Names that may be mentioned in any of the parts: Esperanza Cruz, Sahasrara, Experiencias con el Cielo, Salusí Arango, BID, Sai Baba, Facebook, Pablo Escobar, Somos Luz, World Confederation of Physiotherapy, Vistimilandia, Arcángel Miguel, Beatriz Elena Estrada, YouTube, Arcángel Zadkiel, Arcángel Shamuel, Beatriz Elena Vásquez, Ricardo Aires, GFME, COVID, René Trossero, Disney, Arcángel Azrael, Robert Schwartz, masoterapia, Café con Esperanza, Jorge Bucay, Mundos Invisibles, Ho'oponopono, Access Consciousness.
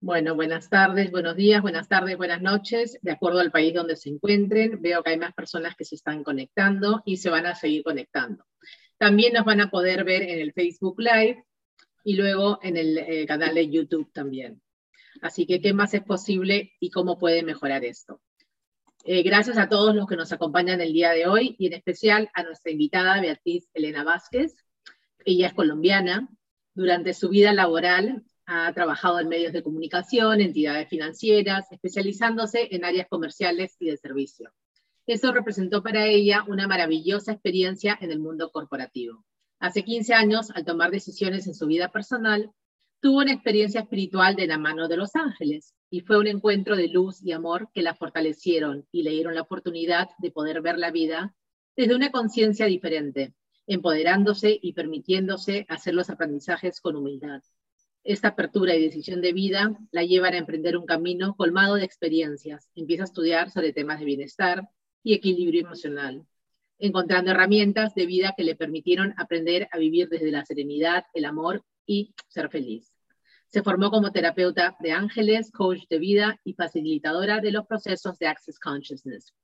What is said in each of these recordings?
Bueno, buenas tardes, buenos días, buenas tardes, buenas noches, de acuerdo al país donde se encuentren. Veo que hay más personas que se están conectando y se van a seguir conectando. También nos van a poder ver en el Facebook Live y luego en el canal de YouTube también. Así que, ¿qué más es posible y cómo puede mejorar esto? Gracias a todos los que nos acompañan el día de hoy y en especial a nuestra invitada Beatriz Elena Vásquez. Ella es colombiana. Durante su vida laboral ha trabajado en medios de comunicación, entidades financieras, especializándose en áreas comerciales y de servicio. Eso representó para ella una maravillosa experiencia en el mundo corporativo. Hace 15 años, al tomar decisiones en su vida personal, tuvo una experiencia espiritual de la mano de los ángeles, y fue un encuentro de luz y amor que la fortalecieron y le dieron la oportunidad de poder ver la vida desde una conciencia diferente, empoderándose y permitiéndose hacer los aprendizajes con humildad. Esta apertura y decisión de vida la llevan a emprender un camino colmado de experiencias. Empieza a estudiar sobre temas de bienestar y equilibrio emocional, encontrando herramientas de vida que le permitieron aprender a vivir desde la serenidad, el amor y ser feliz. Se formó como terapeuta de ángeles, coach de vida y facilitadora de los procesos de Access Consciousness.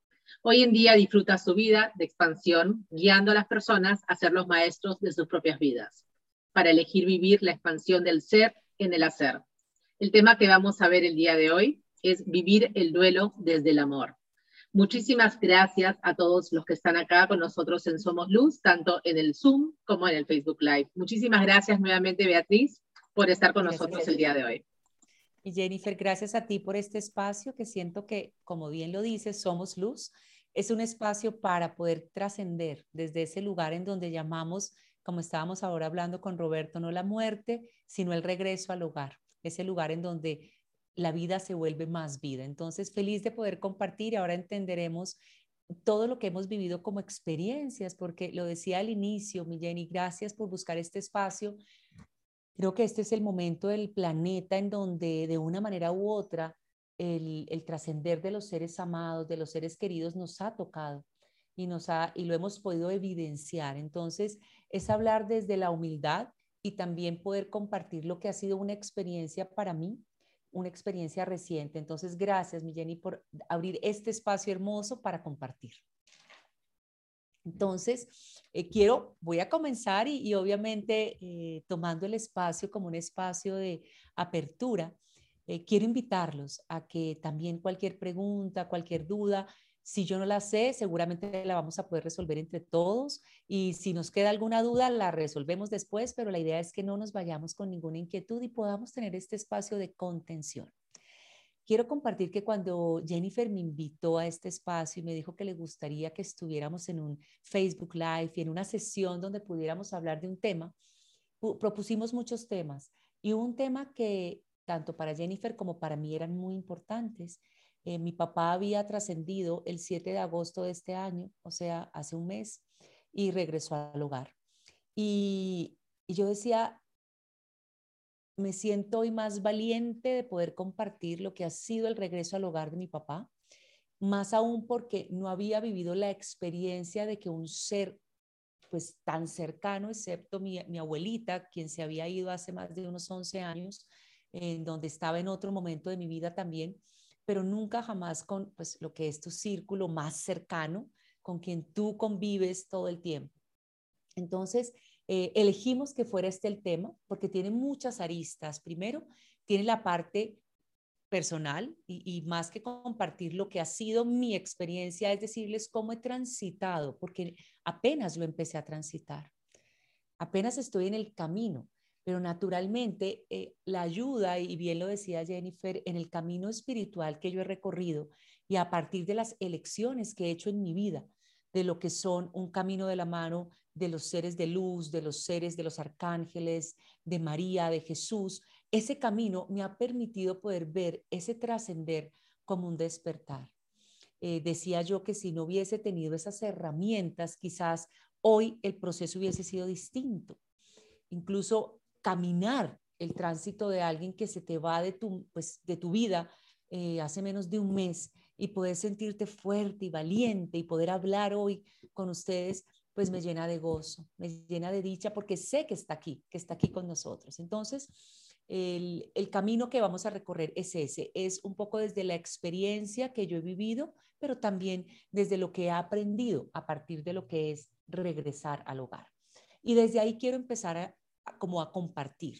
Hoy en día disfruta su vida de expansión, guiando a las personas a ser los maestros de sus propias vidas, para elegir vivir la expansión del ser en el hacer. El tema que vamos a ver el día de hoy es vivir el duelo desde el amor. Muchísimas gracias a todos los que están acá con nosotros en Somos Luz, tanto en el Zoom como en el Facebook Live. Muchísimas gracias nuevamente, Beatriz, por estar con nosotros el día de hoy. Y Jennifer, gracias a ti por este espacio que siento que, como bien lo dices, Somos Luz es un espacio para poder trascender desde ese lugar en donde llamamos, como estábamos ahora hablando con Roberto, no la muerte, sino el regreso al hogar, ese lugar en donde la vida se vuelve más vida. Entonces, feliz de poder compartir. Ahora entenderemos todo lo que hemos vivido como experiencias, porque lo decía al inicio, mi Jenny, gracias por buscar este espacio. Creo que este es el momento del planeta en donde, de una manera u otra, el trascender de los seres amados, de los seres queridos, nos ha tocado. Y lo hemos podido evidenciar. Entonces, es hablar desde la humildad y también poder compartir lo que ha sido una experiencia para mí, una experiencia reciente. Entonces, gracias, mi Jenny, por abrir este espacio hermoso para compartir. Entonces, voy a comenzar y obviamente tomando el espacio como un espacio de apertura, quiero invitarlos a que también cualquier pregunta, cualquier duda, si yo no la sé, seguramente la vamos a poder resolver entre todos y si nos queda alguna duda, la resolvemos después, pero la idea es que no nos vayamos con ninguna inquietud y podamos tener este espacio de contención. Quiero compartir que cuando Jennifer me invitó a este espacio y me dijo que le gustaría que estuviéramos en un Facebook Live y en una sesión donde pudiéramos hablar de un tema, propusimos muchos temas y un tema que tanto para Jennifer como para mí eran muy importantes. Mi papá había trascendido el 7 de agosto de este año, o sea, hace un mes, y regresó al hogar. Y yo decía, me siento hoy más valiente de poder compartir lo que ha sido el regreso al hogar de mi papá, más aún porque no había vivido la experiencia de que un ser pues tan cercano, excepto mi abuelita, quien se había ido hace más de unos 11 años, en donde estaba en otro momento de mi vida también, pero nunca jamás con pues, lo que es tu círculo más cercano, con quien tú convives todo el tiempo. Entonces, elegimos que fuera este el tema, porque tiene muchas aristas. Primero, tiene la parte personal y más que compartir lo que ha sido mi experiencia, es decirles cómo he transitado, porque apenas lo empecé a transitar. Apenas estoy en el camino. Pero naturalmente la ayuda, y bien lo decía Jennifer, en el camino espiritual que yo he recorrido y a partir de las elecciones que he hecho en mi vida, de lo que son un camino de la mano de los seres de luz, de los seres de los arcángeles, de María, de Jesús, ese camino me ha permitido poder ver ese trascender como un despertar. Decía yo que si no hubiese tenido esas herramientas, quizás hoy el proceso hubiese sido distinto. Incluso caminar el tránsito de alguien que se te va de tu vida hace menos de un mes y poder sentirte fuerte y valiente y poder hablar hoy con ustedes, pues me llena de gozo, me llena de dicha porque sé que está aquí con nosotros. Entonces, El camino que vamos a recorrer es ese, es un poco desde la experiencia que yo he vivido, pero también desde lo que he aprendido a partir de lo que es regresar al hogar. Y desde ahí quiero empezar a compartir.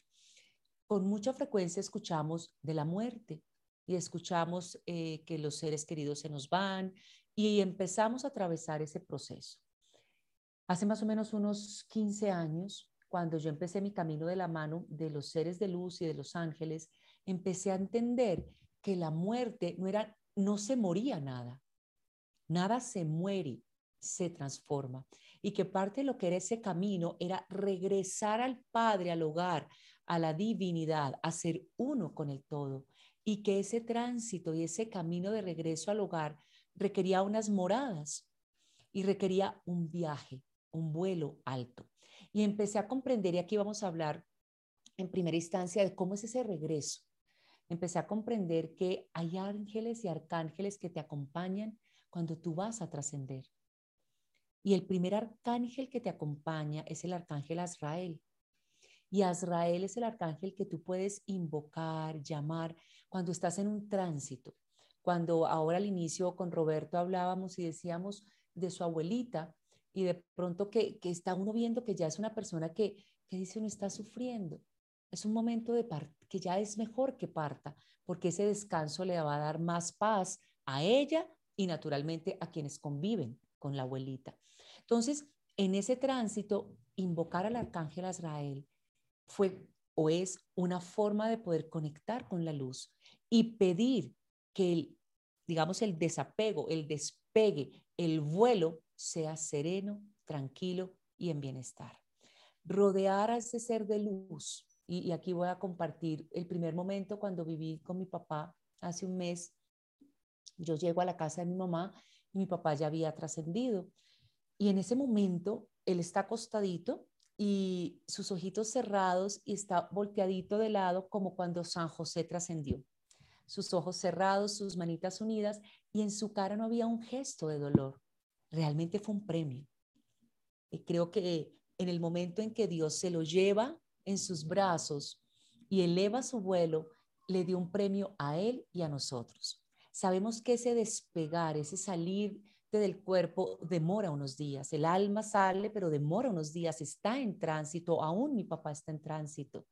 Con mucha frecuencia escuchamos de la muerte y escuchamos que los seres queridos se nos van y empezamos a atravesar ese proceso. Hace más o menos unos 15 años, cuando yo empecé mi camino de la mano de los seres de luz y de los ángeles, empecé a entender que la muerte no se moría nada. Nada se muere, se transforma. Y que parte de lo que era ese camino era regresar al Padre, al hogar, a la divinidad, a ser uno con el todo. Y que ese tránsito y ese camino de regreso al hogar requería unas moradas y requería un viaje, un vuelo alto. Y empecé a comprender, y aquí vamos a hablar en primera instancia de cómo es ese regreso. Empecé a comprender que hay ángeles y arcángeles que te acompañan cuando tú vas a trascender. Y el primer arcángel que te acompaña es el arcángel Azrael. Y Azrael es el arcángel que tú puedes invocar, llamar, cuando estás en un tránsito. Cuando ahora al inicio con Roberto hablábamos y decíamos de su abuelita, y de pronto que está uno viendo que ya es una persona que dice uno está sufriendo. Es un momento de que ya es mejor que parta, porque ese descanso le va a dar más paz a ella y naturalmente a quienes conviven con la abuelita. Entonces, en ese tránsito, invocar al arcángel Azrael fue o es una forma de poder conectar con la luz y pedir que el desapego, el despegue, el vuelo, sea sereno, tranquilo y en bienestar. Rodear a ese ser de luz. Y aquí voy a compartir el primer momento cuando viví con mi papá hace un mes. Yo llego a la casa de mi mamá y mi papá ya había trascendido. Y en ese momento él está acostadito y sus ojitos cerrados y está volteadito de lado como cuando San José trascendió. Sus ojos cerrados, sus manitas unidas y en su cara no había un gesto de dolor. Realmente fue un premio. Y creo que en el momento en que Dios se lo lleva en sus brazos y eleva su vuelo, le dio un premio a él y a nosotros. Sabemos que ese despegar, ese salir del cuerpo demora unos días. El alma sale, pero demora unos días. Está en tránsito, aún mi papá está en tránsito.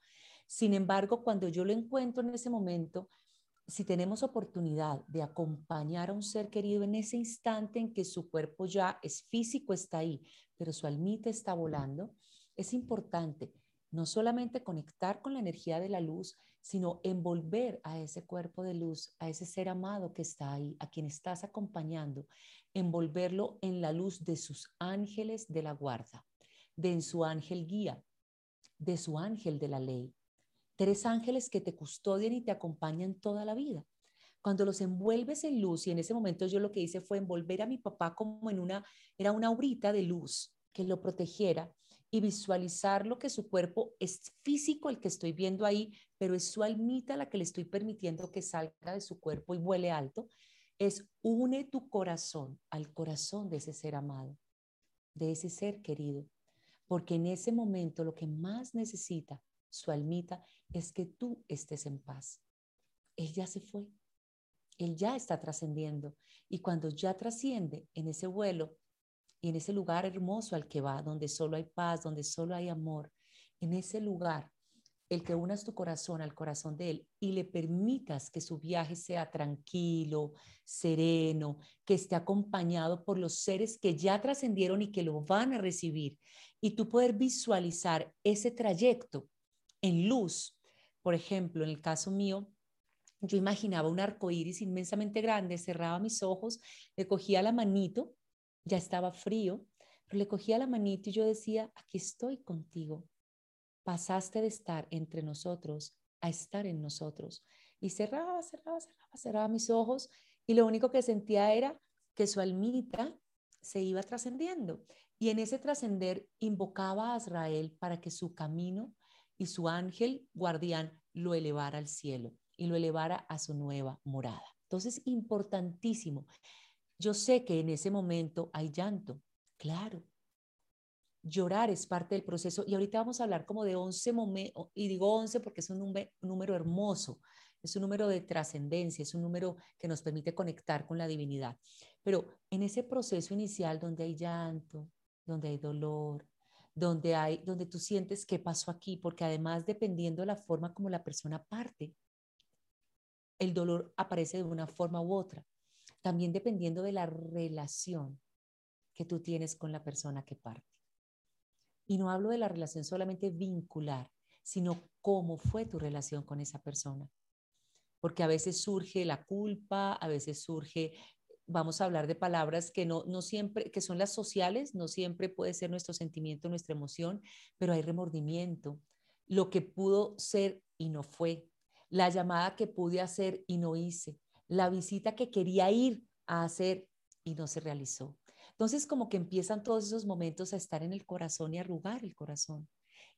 Sin embargo, cuando yo lo encuentro en ese momento, si tenemos oportunidad de acompañar a un ser querido en ese instante en que su cuerpo ya es físico, está ahí, pero su almita está volando, es importante no solamente conectar con la energía de la luz, sino envolver a ese cuerpo de luz, a ese ser amado que está ahí, a quien estás acompañando, envolverlo en la luz de sus ángeles de la guarda, de su ángel guía, de su ángel de la ley. 3 ángeles que te custodian y te acompañan toda la vida. Cuando los envuelves en luz, y en ese momento yo lo que hice fue envolver a mi papá como en era una aurita de luz que lo protegiera y visualizar lo que su cuerpo es físico, el que estoy viendo ahí, pero es su almita la que le estoy permitiendo que salga de su cuerpo y vuele alto. Es une tu corazón al corazón de ese ser amado, de ese ser querido, porque en ese momento lo que más necesita su almita es que tú estés en paz. Él ya se fue, él ya está trascendiendo y cuando ya trasciende en ese vuelo y en ese lugar hermoso al que va, donde solo hay paz, donde solo hay amor, en ese lugar, el que unas tu corazón al corazón de él y le permitas que su viaje sea tranquilo, sereno, que esté acompañado por los seres que ya trascendieron y que lo van a recibir y tú poder visualizar ese trayecto en luz. Por ejemplo, en el caso mío, yo imaginaba un arcoíris inmensamente grande, cerraba mis ojos, le cogía la manito, ya estaba frío, pero le cogía la manito y yo decía, aquí estoy contigo. Pasaste de estar entre nosotros a estar en nosotros. Y cerraba mis ojos y lo único que sentía era que su almita se iba trascendiendo. Y en ese trascender invocaba a Azrael para que su camino y su ángel guardián lo elevara al cielo y lo elevara a su nueva morada. Entonces, importantísimo. Yo sé que en ese momento hay llanto, claro, Llorar es parte del proceso y ahorita vamos a hablar como de 11 momentos, y digo 11 porque es un número hermoso, es un número de trascendencia, es un número que nos permite conectar con la divinidad. Pero en ese proceso inicial donde hay llanto, donde hay dolor, donde tú sientes qué pasó aquí, porque además dependiendo de la forma como la persona parte, el dolor aparece de una forma u otra, también dependiendo de la relación que tú tienes con la persona que parte. Y no hablo de la relación solamente vincular, sino cómo fue tu relación con esa persona. Porque a veces surge la culpa, a veces surge, vamos a hablar de palabras que no siempre, que son las sociales, no siempre puede ser nuestro sentimiento, nuestra emoción, pero hay remordimiento, lo que pudo ser y no fue, la llamada que pude hacer y no hice, la visita que quería ir a hacer y no se realizó. Entonces como que empiezan todos esos momentos a estar en el corazón y arrugar el corazón.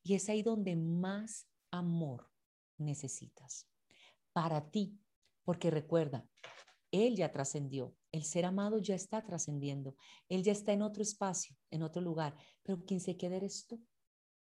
Y es ahí donde más amor necesitas para ti, porque recuerda, él ya trascendió, el ser amado ya está trascendiendo, él ya está en otro espacio, en otro lugar, pero quien se queda eres tú,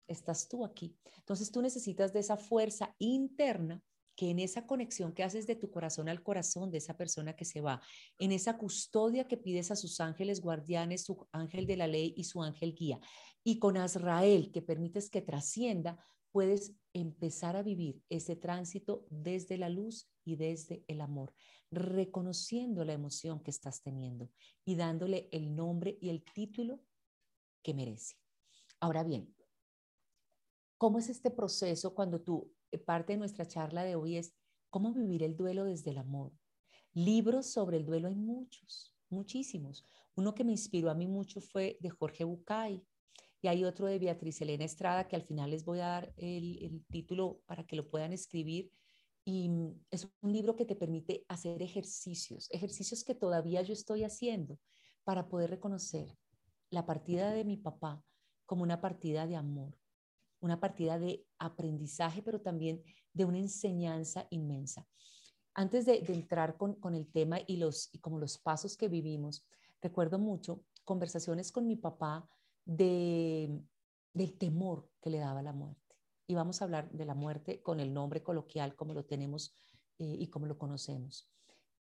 estás tú aquí. Entonces tú necesitas de esa fuerza interna que en esa conexión que haces de tu corazón al corazón de esa persona que se va, en esa custodia que pides a sus ángeles guardianes, su ángel de la ley y su ángel guía, y con Azrael que permites que trascienda, puedes empezar a vivir ese tránsito desde la luz y desde el amor, reconociendo la emoción que estás teniendo y dándole el nombre y el título que merece. Ahora bien, ¿cómo es este proceso cuando tú? Parte de nuestra charla de hoy es cómo vivir el duelo desde el amor. Libros sobre el duelo hay muchos, muchísimos. Uno que me inspiró a mí mucho fue de Jorge Bucay y hay otro de Beatriz Elena Estrada que al final les voy a dar el título para que lo puedan escribir. Y es un libro que te permite hacer ejercicios que todavía yo estoy haciendo para poder reconocer la partida de mi papá como una partida de amor, una partida de aprendizaje, pero también de una enseñanza inmensa. Antes de entrar con el tema y como los pasos que vivimos, recuerdo mucho conversaciones con mi papá del temor que le daba la muerte. Y vamos a hablar de la muerte con el nombre coloquial, como lo tenemos y como lo conocemos.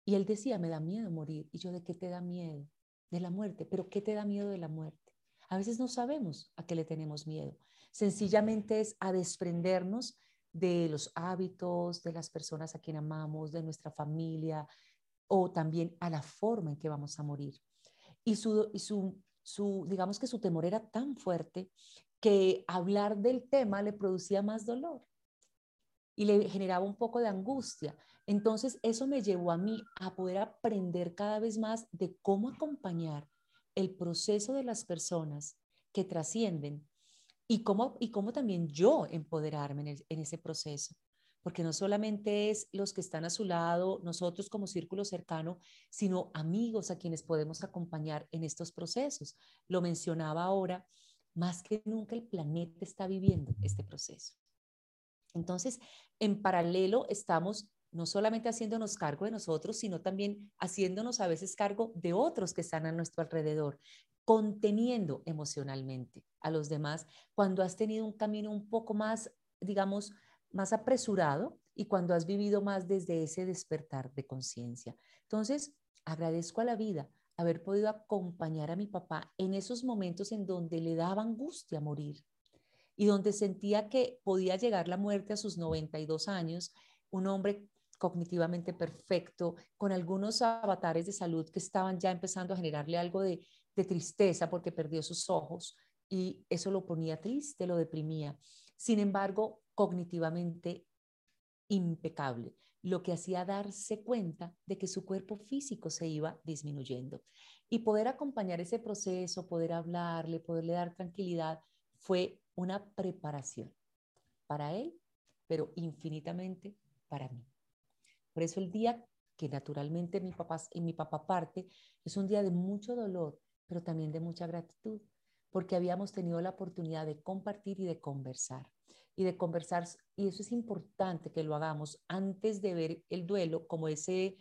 Y él decía, me da miedo morir. Y yo, ¿de qué te da miedo? De la muerte. ¿Pero qué te da miedo de la muerte? A veces no sabemos a qué le tenemos miedo. Sencillamente es a desprendernos de los hábitos, de las personas a quien amamos, de nuestra familia o también a la forma en que vamos a morir. Y digamos que su temor era tan fuerte que hablar del tema le producía más dolor y le generaba un poco de angustia. Entonces eso me llevó a mí a poder aprender cada vez más de cómo acompañar el proceso de las personas que trascienden y cómo también yo empoderarme en ese proceso, porque no solamente es los que están a su lado, nosotros como círculo cercano, sino amigos a quienes podemos acompañar en estos procesos. Lo mencionaba ahora, más que nunca el planeta está viviendo este proceso. Entonces, en paralelo estamos no solamente haciéndonos cargo de nosotros, sino también haciéndonos a veces cargo de otros que están a nuestro alrededor, conteniendo emocionalmente a los demás cuando has tenido un camino un poco más, digamos, más apresurado y cuando has vivido más desde ese despertar de conciencia. Entonces, agradezco a la vida haber podido acompañar a mi papá en esos momentos en donde le daba angustia morir y donde sentía que podía llegar la muerte a sus 92 años, un hombre cognitivamente perfecto, con algunos avatares de salud que estaban ya empezando a generarle algo de tristeza porque perdió sus ojos y eso lo ponía triste, lo deprimía. Sin embargo, cognitivamente impecable, lo que hacía darse cuenta de que su cuerpo físico se iba disminuyendo. Y poder acompañar ese proceso, poder hablarle, poderle dar tranquilidad, fue una preparación para él, pero infinitamente para mí. Por eso el día que naturalmente mi papá parte es un día de mucho dolor, pero también de mucha gratitud, porque habíamos tenido la oportunidad de compartir y de conversar. Y eso es importante que lo hagamos antes de ver el duelo como ese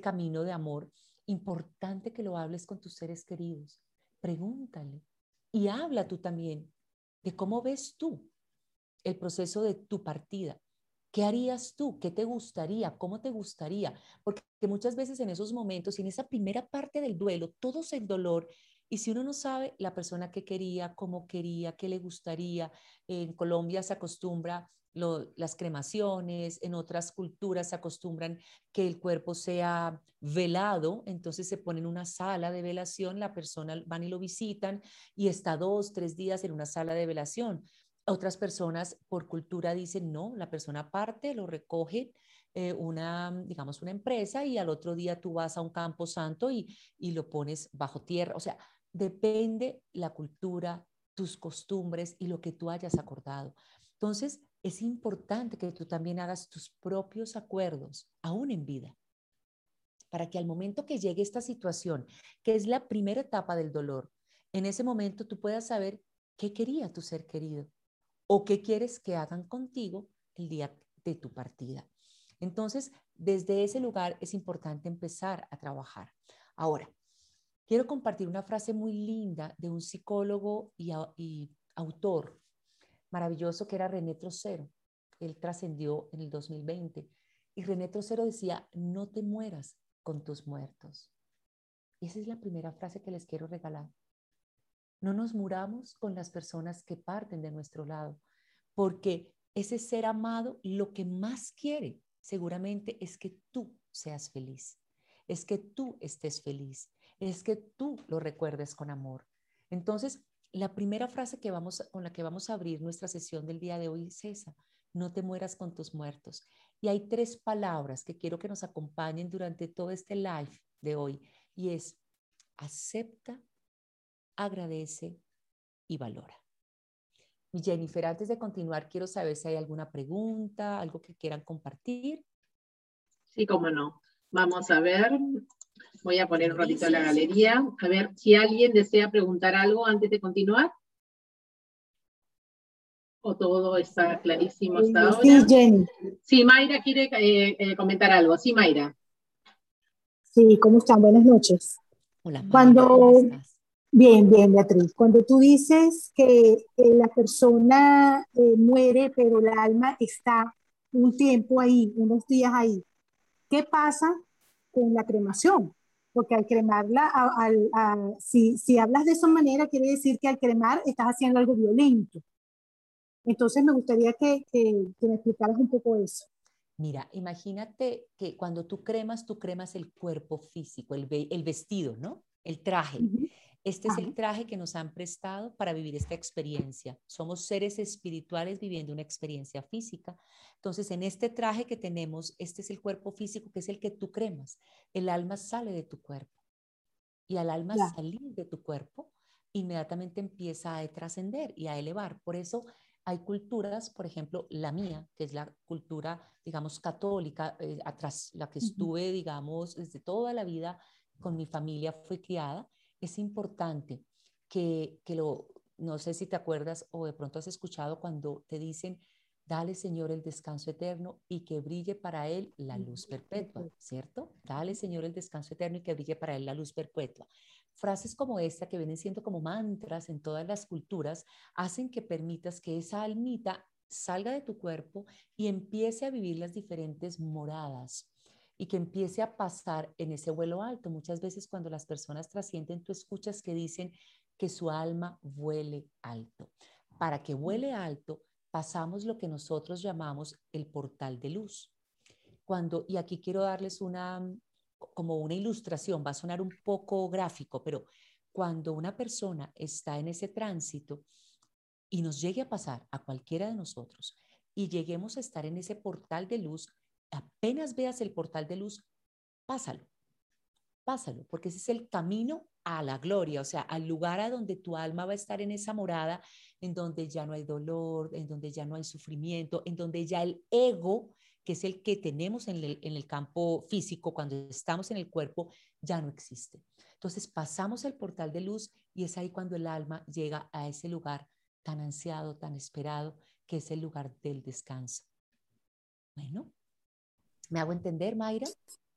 camino de amor. Importante que lo hables con tus seres queridos. Pregúntale, Y habla tú también de cómo ves tú el proceso de tu partida. ¿Qué harías tú? ¿Qué te gustaría? ¿Cómo te gustaría? Porque muchas veces en esos momentos, en esa primera parte del duelo, todo es el dolor. Y si uno no sabe la persona que quería, cómo quería, qué le gustaría, en Colombia se acostumbra las cremaciones, en otras culturas se acostumbran que el cuerpo sea velado, entonces se pone en una sala de velación, la persona van y lo visitan y está 2, 3 días en una sala de velación. Otras personas por cultura dicen no, la persona parte, lo recoge una empresa y al otro día tú vas a un campo santo y lo pones bajo tierra. O sea, depende la cultura, tus costumbres y lo que tú hayas acordado. Entonces, es importante que tú también hagas tus propios acuerdos, aún en vida, para que al momento que llegue esta situación, que es la primera etapa del dolor, en ese momento tú puedas saber qué quería tu ser querido, o qué quieres que hagan contigo el día de tu partida. Entonces, desde ese lugar es importante empezar a trabajar. Ahora, quiero compartir una frase muy linda de un psicólogo y autor maravilloso que era René Trossero. Él trascendió en el 2020 y René Trossero decía, no te mueras con tus muertos. Esa es la primera frase que les quiero regalar. No nos muramos con las personas que parten de nuestro lado, porque ese ser amado lo que más quiere seguramente es que tú seas feliz, es que tú estés feliz, es que tú lo recuerdes con amor. Entonces, la primera frase con la que vamos a abrir nuestra sesión del día de hoy es esa, no te mueras con tus muertos. Y hay 3 palabras que quiero que nos acompañen durante todo este live de hoy y es acepta, agradece y valora. Y Jennifer, antes de continuar, quiero saber si hay alguna pregunta, algo que quieran compartir. Sí, cómo no. Vamos a ver. Voy a poner un ratito la galería. A ver si alguien desea preguntar algo antes de continuar. ¿O todo está clarísimo hasta ahora? Sí, Jenny. Sí, Mayra quiere comentar algo. Sí, Mayra. Sí, ¿cómo están? Buenas noches. Hola, Mayra. ¿Cómo estás? Bien, bien, Beatriz. Cuando tú dices que la persona muere, pero el alma está un tiempo ahí, unos días ahí, ¿qué pasa con la cremación? Porque al cremarla, si hablas de esa manera, quiere decir que al cremar estás haciendo algo violento. Entonces me gustaría que me explicaras un poco eso. Mira, imagínate que cuando tú cremas el cuerpo físico, el vestido, ¿no? El traje. Uh-huh. Este es el traje que nos han prestado para vivir esta experiencia. Somos seres espirituales viviendo una experiencia física. Entonces, en este traje que tenemos, este es el cuerpo físico que es el que tú cremas. El alma sale de tu cuerpo. Y al alma salir de tu cuerpo, inmediatamente empieza a trascender y a elevar. Por eso hay culturas, por ejemplo, la mía, que es la cultura, digamos, católica, la que estuve, digamos, desde toda la vida con mi familia fue criada. Es importante que no sé si te acuerdas o de pronto has escuchado cuando te dicen, dale Señor el descanso eterno y que brille para él la luz perpetua, ¿cierto? Dale Señor el descanso eterno y que brille para él la luz perpetua. Frases como esta que vienen siendo como mantras en todas las culturas hacen que permitas que esa almita salga de tu cuerpo y empiece a vivir las diferentes moradas y que empiece a pasar en ese vuelo alto. Muchas veces cuando las personas trascienden, tú escuchas que dicen que su alma vuele alto. Para que vuele alto, pasamos lo que nosotros llamamos el portal de luz. Y aquí quiero darles como una ilustración, va a sonar un poco gráfico, pero cuando una persona está en ese tránsito y nos llegue a pasar a cualquiera de nosotros y lleguemos a estar en ese portal de luz, apenas veas el portal de luz, pásalo, porque ese es el camino a la gloria, o sea, al lugar a donde tu alma va a estar en esa morada, en donde ya no hay dolor, en donde ya no hay sufrimiento, en donde ya el ego, que es el que tenemos en el campo físico, cuando estamos en el cuerpo, ya no existe. Entonces pasamos el portal de luz y es ahí cuando el alma llega a ese lugar tan ansiado, tan esperado, que es el lugar del descanso. Bueno. ¿Me hago entender, Mayra?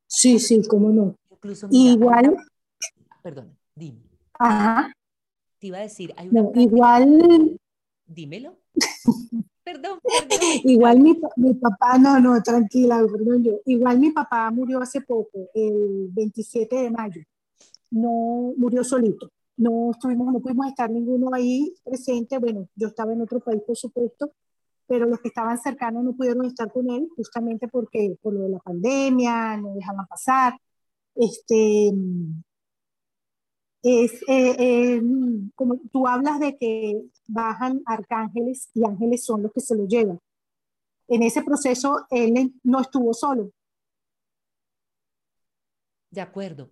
Sí, cómo no. Incluso, mira, igual. Perdón, dime. Ajá. Te iba a decir, hay una práctica. Igual. Dímelo. Perdón. Igual mi papá, no, tranquila, perdón yo. Igual mi papá murió hace poco, el 27 de mayo. No, murió solito. No pudimos estar ninguno ahí presente. Bueno, yo estaba en otro país, por supuesto, pero los que estaban cercanos no pudieron estar con él justamente porque por lo de la pandemia, no dejaban pasar. Como tú hablas de que bajan arcángeles y ángeles son los que se lo llevan. En ese proceso él no estuvo solo. De acuerdo.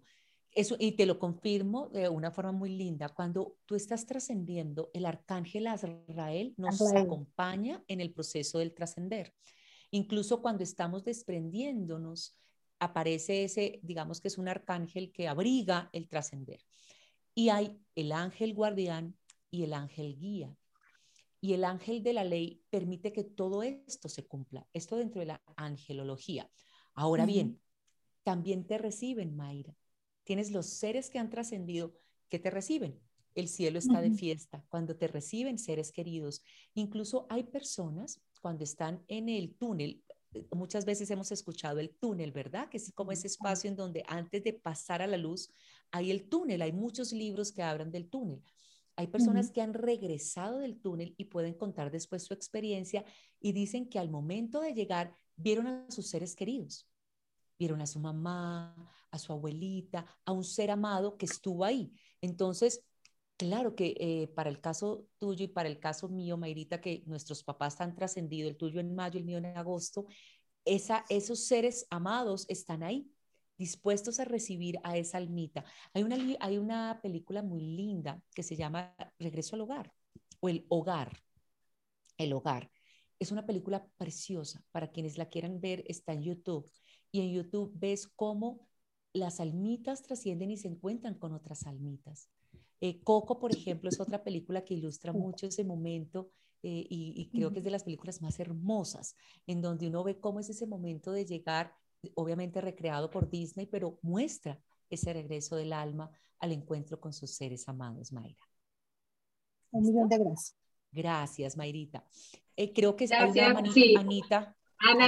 Eso, y te lo confirmo de una forma muy linda. Cuando tú estás trascendiendo, el arcángel Azrael nos acompaña en el proceso del trascender. Incluso cuando estamos desprendiéndonos, aparece ese, digamos que es un arcángel que abriga el trascender. Y hay el ángel guardián y el ángel guía. Y el ángel de la ley permite que todo esto se cumpla. Esto dentro de la angelología. Ahora bien, también te reciben, Mayra. Tienes los seres que han trascendido que te reciben. El cielo está de fiesta cuando te reciben seres queridos. Incluso hay personas cuando están en el túnel, muchas veces hemos escuchado el túnel, ¿verdad? Que es como ese espacio en donde antes de pasar a la luz hay el túnel. Hay muchos libros que hablan del túnel. Hay personas que han regresado del túnel y pueden contar después su experiencia y dicen que al momento de llegar vieron a sus seres queridos. Vieron a su mamá, a su abuelita, a un ser amado que estuvo ahí. Entonces, claro que para el caso tuyo y para el caso mío, Mayrita, que nuestros papás han trascendido, el tuyo en mayo, el mío en agosto, esos seres amados están ahí, dispuestos a recibir a esa almita. Hay una película muy linda que se llama Regreso al Hogar, o El Hogar, El Hogar. Es una película preciosa, para quienes la quieran ver, está en YouTube. Y en YouTube ves cómo las almitas trascienden y se encuentran con otras almitas. Coco, por ejemplo, es otra película que ilustra mucho ese momento y creo que es de las películas más hermosas, en donde uno ve cómo es ese momento de llegar, obviamente recreado por Disney, pero muestra ese regreso del alma al encuentro con sus seres amados, Mayra. Un millón de gracias. Gracias, Mayrita. Creo que gracias, hay una manita, sí. Anita. Ana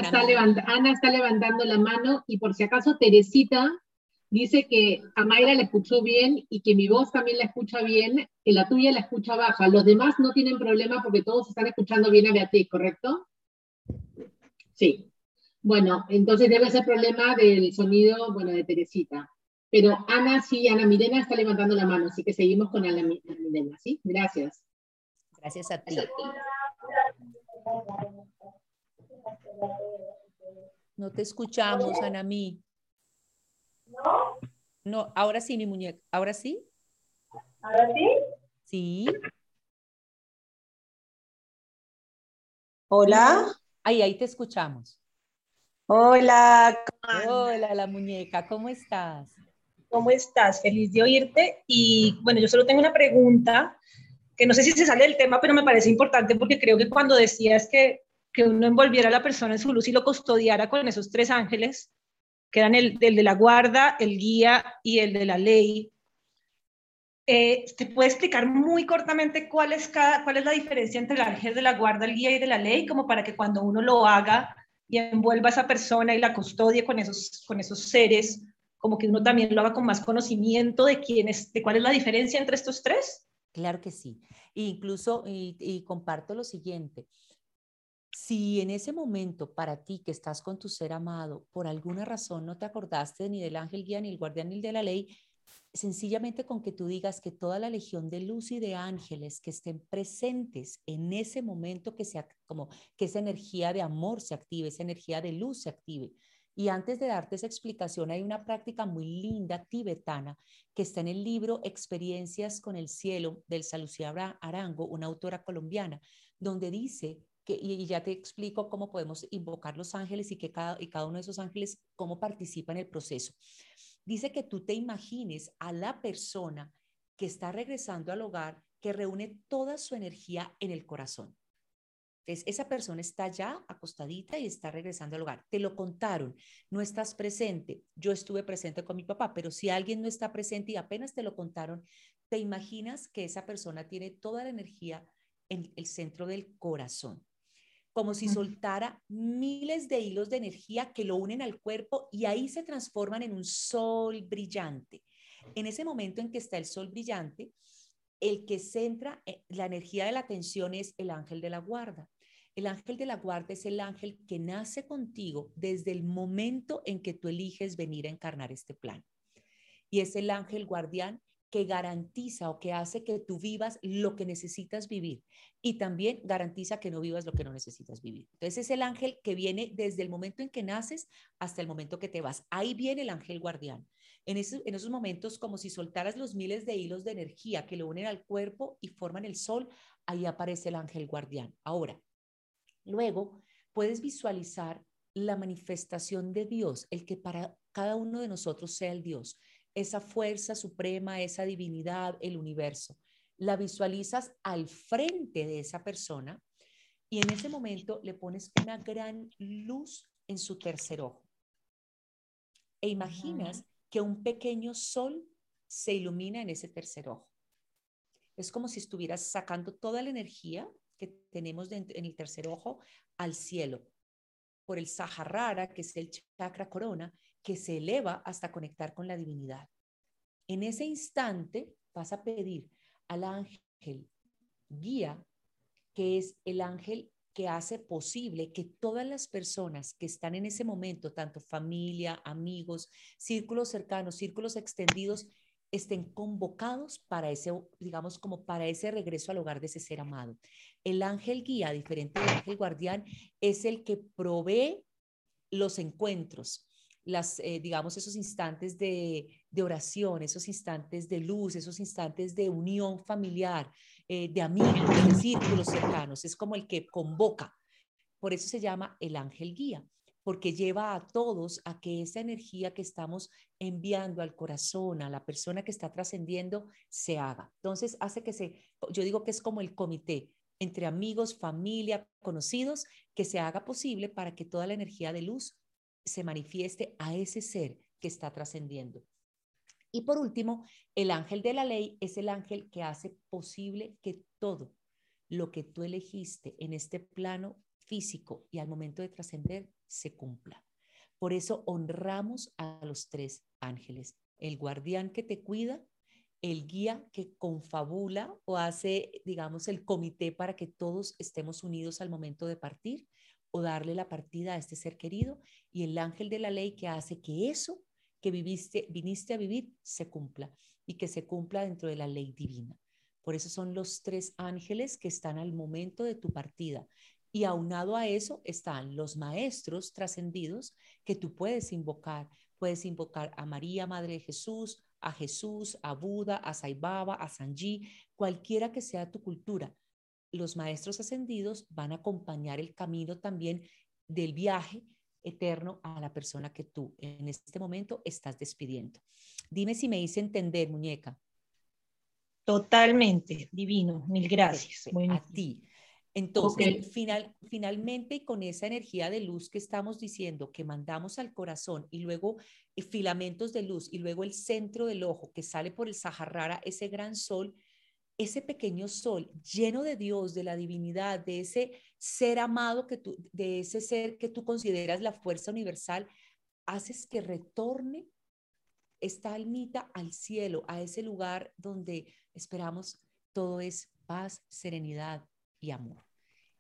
está levantando la mano y por si acaso Teresita dice que a Mayra la escuchó bien y que mi voz también la escucha bien, que la tuya la escucha baja. Los demás no tienen problema porque todos están escuchando bien a Beatriz, ¿correcto? Sí. Bueno, entonces debe ser problema del sonido, bueno, de Teresita. Pero Ana, sí, Ana Mirena está levantando la mano, así que seguimos con Ana Mirena, ¿sí? Gracias. Gracias a ti. No te escuchamos, Anamí. No, ahora sí, mi muñeca. ¿Ahora sí? ¿Ahora sí? Sí. Hola. Ahí te escuchamos. Hola. Hola, la muñeca. ¿Cómo estás? ¿Cómo estás? Feliz de oírte. Y bueno, yo solo tengo una pregunta, que no sé si se sale del tema, pero me parece importante porque creo que cuando decías que uno envolviera a la persona en su luz y lo custodiara con esos tres ángeles, que eran el de la guarda, el guía y el de la ley. ¿Te puede explicar muy cortamente cuál es la diferencia entre el ángel de la guarda, el guía y de la ley, como para que cuando uno lo haga y envuelva a esa persona y la custodie con esos seres, como que uno también lo haga con más conocimiento de quién es, de cuál es la diferencia entre estos tres? Claro que sí. E incluso, y comparto lo siguiente. Si en ese momento para ti que estás con tu ser amado, por alguna razón no te acordaste ni del ángel guía, ni el guardián, ni el de la ley, sencillamente con que tú digas que toda la legión de luz y de ángeles que estén presentes en ese momento, que esa energía de amor se active, esa energía de luz se active. Y antes de darte esa explicación, hay una práctica muy linda tibetana que está en el libro Experiencias con el Cielo del Salusí Arango, una autora colombiana, donde dice y ya te explico cómo podemos invocar los ángeles y que cada uno de esos ángeles cómo participa en el proceso. Dice que tú te imagines a la persona que está regresando al hogar, que reúne toda su energía en el corazón. Entonces, esa persona está ya acostadita y está regresando al hogar. Te lo contaron, no estás presente. Yo estuve presente con mi papá, pero si alguien no está presente y apenas te lo contaron, te imaginas que esa persona tiene toda la energía en el centro del corazón, como si soltara miles de hilos de energía que lo unen al cuerpo y ahí se transforman en un sol brillante. En ese momento en que está el sol brillante, el que centra la energía de la atención es el ángel de la guarda. El ángel de la guarda es el ángel que nace contigo desde el momento en que tú eliges venir a encarnar este plano. Y es el ángel guardián que garantiza o que hace que tú vivas lo que necesitas vivir y también garantiza que no vivas lo que no necesitas vivir. Entonces es el ángel que viene desde el momento en que naces hasta el momento que te vas. Ahí viene el ángel guardián. En esos momentos, como si soltaras los miles de hilos de energía que lo unen al cuerpo y forman el sol, ahí aparece el ángel guardián. Ahora, luego puedes visualizar la manifestación de Dios, el que para cada uno de nosotros sea el Dios, esa fuerza suprema, esa divinidad, el universo. La visualizas al frente de esa persona y en ese momento le pones una gran luz en su tercer ojo. E imaginas que un pequeño sol se ilumina en ese tercer ojo. Es como si estuvieras sacando toda la energía que tenemos en el tercer ojo al cielo, por el Sahasrara, que es el chakra corona, que se eleva hasta conectar con la divinidad. En ese instante vas a pedir al ángel guía, que es el ángel que hace posible que todas las personas que están en ese momento, tanto familia, amigos, círculos cercanos, círculos extendidos, estén convocados para ese, digamos, como para ese regreso al hogar de ese ser amado. El ángel guía, diferente del ángel guardián, es el que provee los encuentros, las, digamos, esos instantes de oración, esos instantes de luz, esos instantes de unión familiar, de amigos, de círculos cercanos. Es como el que convoca. Por eso se llama el ángel guía, porque lleva a todos a que esa energía que estamos enviando al corazón, a la persona que está trascendiendo, se haga. Entonces hace que yo digo que es como el comité entre amigos, familia, conocidos, que se haga posible para que toda la energía de luz se manifieste a ese ser que está trascendiendo. Y por último, el ángel de la ley es el ángel que hace posible que todo lo que tú elegiste en este plano físico y al momento de trascender se cumpla. Por eso honramos a los tres ángeles: el guardián que te cuida, el guía que confabula o hace, digamos, el comité para que todos estemos unidos al momento de partir o darle la partida a este ser querido, y el ángel de la ley que hace que eso que viniste a vivir se cumpla y que se cumpla dentro de la ley divina. Por eso son los tres ángeles que están al momento de tu partida. Y aunado a eso están los maestros trascendidos que tú puedes invocar. Puedes invocar a María, Madre de Jesús, a Buda, a Sai Baba, a Sanji, cualquiera que sea tu cultura. Los maestros ascendidos van a acompañar el camino también del viaje eterno a la persona que tú en este momento estás despidiendo. Dime si me hice entender, muñeca. Totalmente, divino. Mil gracias. Bueno. A ti. Entonces, okay. Finalmente, con esa energía de luz que estamos diciendo, que mandamos al corazón y luego filamentos de luz y luego el centro del ojo que sale por el Sahasrara, ese gran sol, ese pequeño sol lleno de Dios, de la divinidad, de ese ser amado, de ese ser que tú consideras la fuerza universal, haces que retorne esta almita al cielo, a ese lugar donde esperamos todo es paz, serenidad y amor.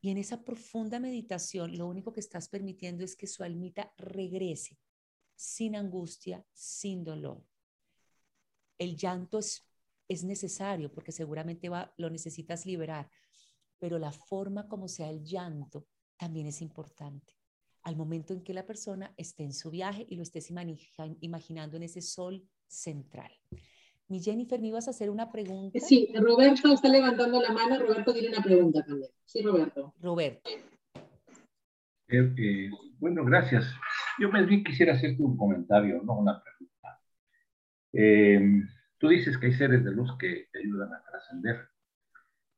Y en esa profunda meditación, lo único que estás permitiendo es que su almita regrese sin angustia, sin dolor. El llanto es necesario porque seguramente lo necesitas liberar, pero la forma como sea el llanto también es importante. Al momento en que la persona esté en su viaje y lo estés imaginando en ese sol central. Mi Jennifer, ¿me ibas a hacer una pregunta? Sí, Roberto está levantando la mano. Roberto tiene una pregunta también. Sí, Roberto. Roberto. Bueno, gracias. Yo más bien quisiera hacerte un comentario, no una pregunta. Tú dices que hay seres de luz que te ayudan a trascender.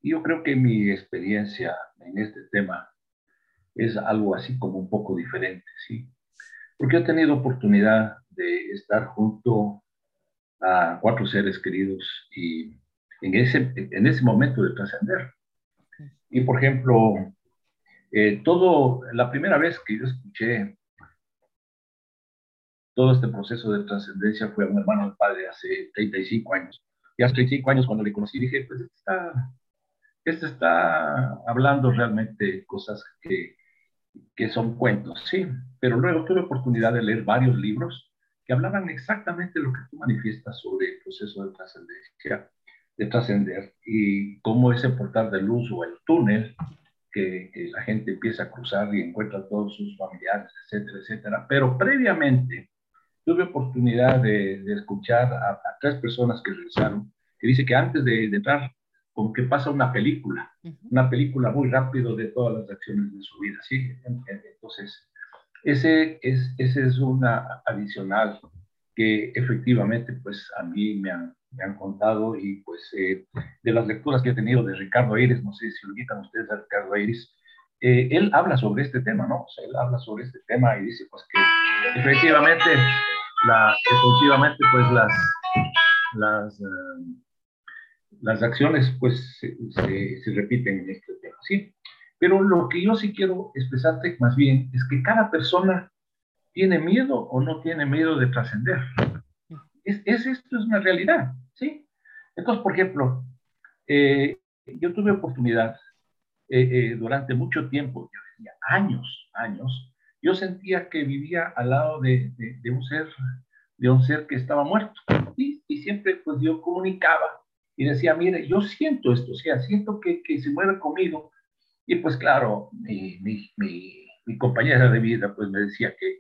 Y yo creo que mi experiencia en este tema es algo así como un poco diferente, ¿sí? Porque he tenido oportunidad de estar junto a cuatro seres queridos y en ese momento de trascender. Y, por ejemplo, la primera vez que yo escuché todo este proceso de trascendencia fue a un hermano del padre hace 35 años. Y hace 35 años cuando le conocí dije, pues está hablando realmente cosas que son cuentos, sí. Pero luego tuve oportunidad de leer varios libros que hablaban exactamente lo que tú manifiestas sobre el proceso de trascendencia, de trascender, y cómo ese portal de luz o el túnel que la gente empieza a cruzar y encuentra a todos sus familiares, etcétera, etcétera. Pero previamente tuve oportunidad de escuchar a tres personas que regresaron, que dice que antes de entrar, como que pasa una película muy rápido de todas las acciones de su vida, ¿sí? Entonces, ese es una adicional que efectivamente, pues, a mí me han contado y, pues, de las lecturas que he tenido de Ricardo Aires, no sé si lo invitan ustedes a Ricardo Aires, él habla sobre este tema, ¿no? O sea, él habla sobre este tema y dice, pues, que efectivamente, pues, las acciones, pues, se repiten en este tema, ¿sí? Pero lo que yo sí quiero expresarte más bien es que cada persona tiene miedo o no tiene miedo de trascender. Esto es una realidad, ¿sí? Entonces, por ejemplo, yo tuve oportunidad durante mucho tiempo, yo decía años, yo sentía que vivía al lado de un ser que estaba muerto. Y siempre, pues, yo comunicaba y decía, mire, yo siento esto, o sea, siento que se mueve conmigo. Y pues claro, mi compañera de vida pues me decía que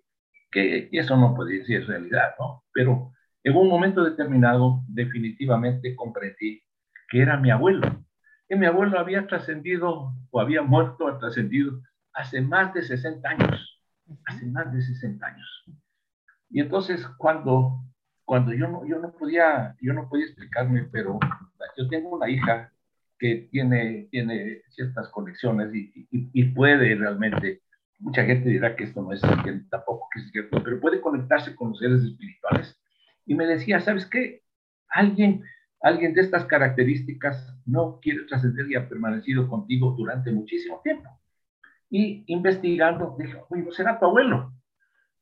eso no podía ser realidad, ¿no? Pero en un momento determinado definitivamente comprendí que era mi abuelo. Que mi abuelo había trascendido o había muerto, ha trascendido hace más de 60 años. Hace más de 60 años. Y entonces cuando yo no podía explicarme, pero yo tengo una hija que tiene ciertas conexiones y puede realmente, mucha gente dirá que esto no es cierto, tampoco que es cierto, pero puede conectarse con los seres espirituales. Y me decía, ¿sabes qué? Alguien de estas características no quiere trascender y ha permanecido contigo durante muchísimo tiempo. Y investigando, dije, oye, ¿no será tu abuelo?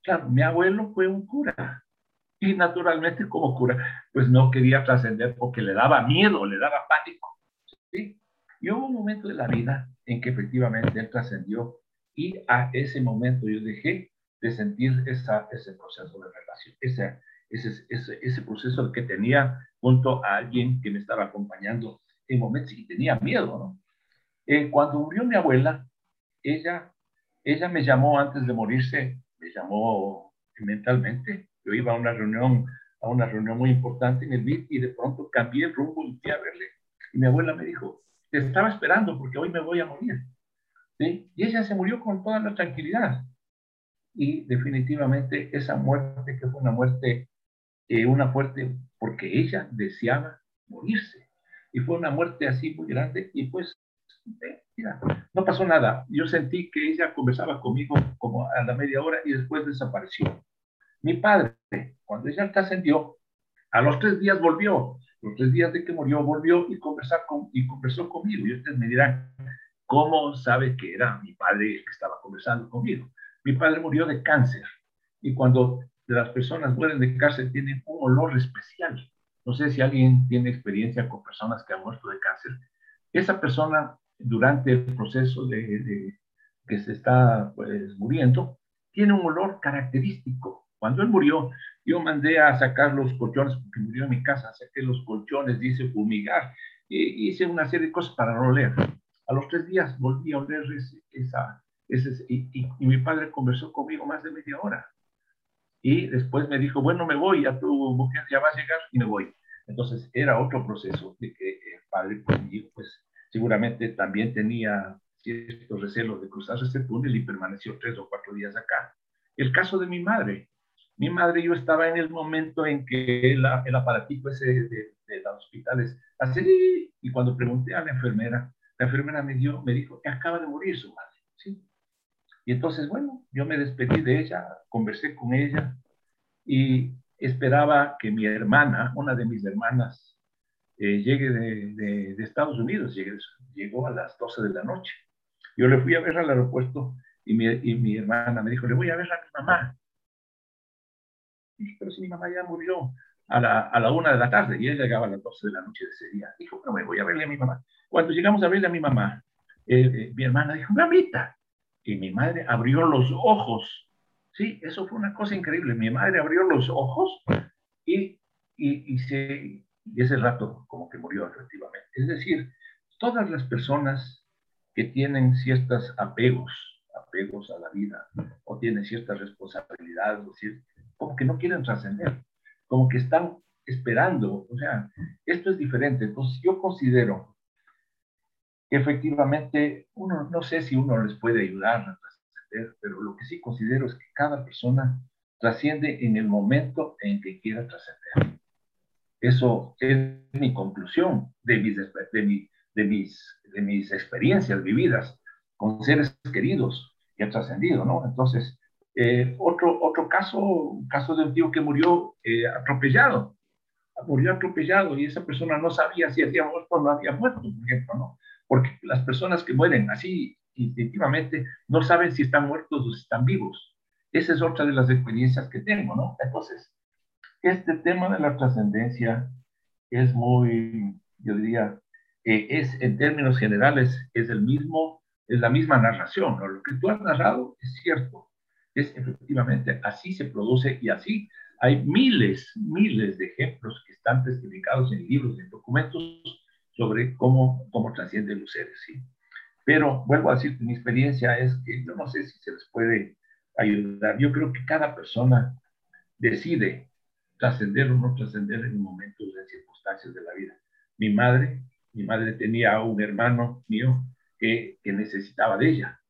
Claro, mi abuelo fue un cura. Y naturalmente como cura, pues no quería trascender porque le daba miedo, le daba pánico. ¿Sí? Y hubo un momento de la vida en que efectivamente él trascendió y a ese momento yo dejé de sentir ese proceso de relación, ese proceso que tenía junto a alguien que me estaba acompañando en momentos que tenía miedo, ¿no? Cuando murió mi abuela, ella me llamó antes de morirse, me llamó mentalmente. Yo iba a una reunión muy importante en el BID y de pronto cambié el rumbo y fui a verle. Y mi abuela me dijo, te estaba esperando porque hoy me voy a morir. ¿Sí? Y ella se murió con toda la tranquilidad. Y definitivamente esa muerte, que fue una muerte porque ella deseaba morirse. Y fue una muerte así muy grande. Y pues, mira, no pasó nada. Yo sentí que ella conversaba conmigo como a la media hora y después desapareció. Mi padre, cuando ella trascendió, a los 3 días volvió. Los 3 días de que murió, volvió y conversó conmigo. Y ustedes me dirán, ¿cómo sabe que era mi padre el que estaba conversando conmigo? Mi padre murió de cáncer. Y cuando las personas mueren de cáncer, tienen un olor especial. No sé si alguien tiene experiencia con personas que han muerto de cáncer. Esa persona, durante el proceso de que se está, pues, muriendo, tiene un olor característico. Cuando él murió, yo mandé a sacar los colchones, porque murió en mi casa, saqué los colchones, hice fumigar, hice una serie de cosas para no oler. A los 3 días volví a oler y mi padre conversó conmigo más de media hora. Y después me dijo, bueno, me voy, a tu mujer ya va a llegar y me voy. Entonces era otro proceso de que el padre conmigo, pues seguramente también tenía ciertos recelos de cruzar ese túnel y permaneció 3 o 4 días acá. El caso de mi madre. Mi madre, yo estaba en el momento en que el aparatito ese de los hospitales así, y cuando pregunté a la enfermera me dijo que acaba de morir su madre, ¿sí? Y entonces, bueno, yo me despedí de ella, conversé con ella y esperaba que mi hermana, una de mis hermanas, llegue de Estados Unidos. Llegó a las 12 de la noche. Yo le fui a ver al aeropuerto y mi hermana me dijo, le voy a ver a mi mamá. Dije, pero si mi mamá ya murió a la 1 de la tarde, y ella llegaba a las 12 de la noche de ese día. Dijo, no, me voy a verle a mi mamá. Cuando llegamos a verle a mi mamá, mi hermana dijo, mamita. Y mi madre abrió los ojos. Sí, eso fue una cosa increíble. Mi madre abrió los ojos y ese rato como que murió efectivamente. Es decir, todas las personas que tienen ciertos apegos a la vida, o tienen ciertas responsabilidades, es decir, como que no quieren trascender, como que están esperando. O sea, esto es diferente. Entonces yo considero efectivamente, uno, no sé si uno les puede ayudar a trascender, pero lo que sí considero es que cada persona trasciende en el momento en que quiera trascender. Eso es mi conclusión de mis experiencias vividas con seres queridos que han trascendido, ¿no? Entonces, otro caso, un caso de un tío que murió atropellado. Murió atropellado y esa persona no sabía si había muerto o no había muerto, por ejemplo, ¿no? Porque las personas que mueren así instintivamente no saben si están muertos o si están vivos. Esa es otra de las experiencias que tengo, ¿no? Entonces, este tema de la trascendencia es muy, yo diría, es en términos generales, es la misma narración, ¿no? Lo que tú has narrado es cierto, es efectivamente, así se produce y así hay miles de ejemplos que están testificados en libros, en documentos, sobre cómo trascienden los seres, ¿sí? Pero vuelvo a decir, mi experiencia es que yo no sé si se les puede ayudar. Yo creo que cada persona decide trascender o no trascender en momentos de circunstancias de la vida. Mi madre tenía un hermano mío que necesitaba de ella.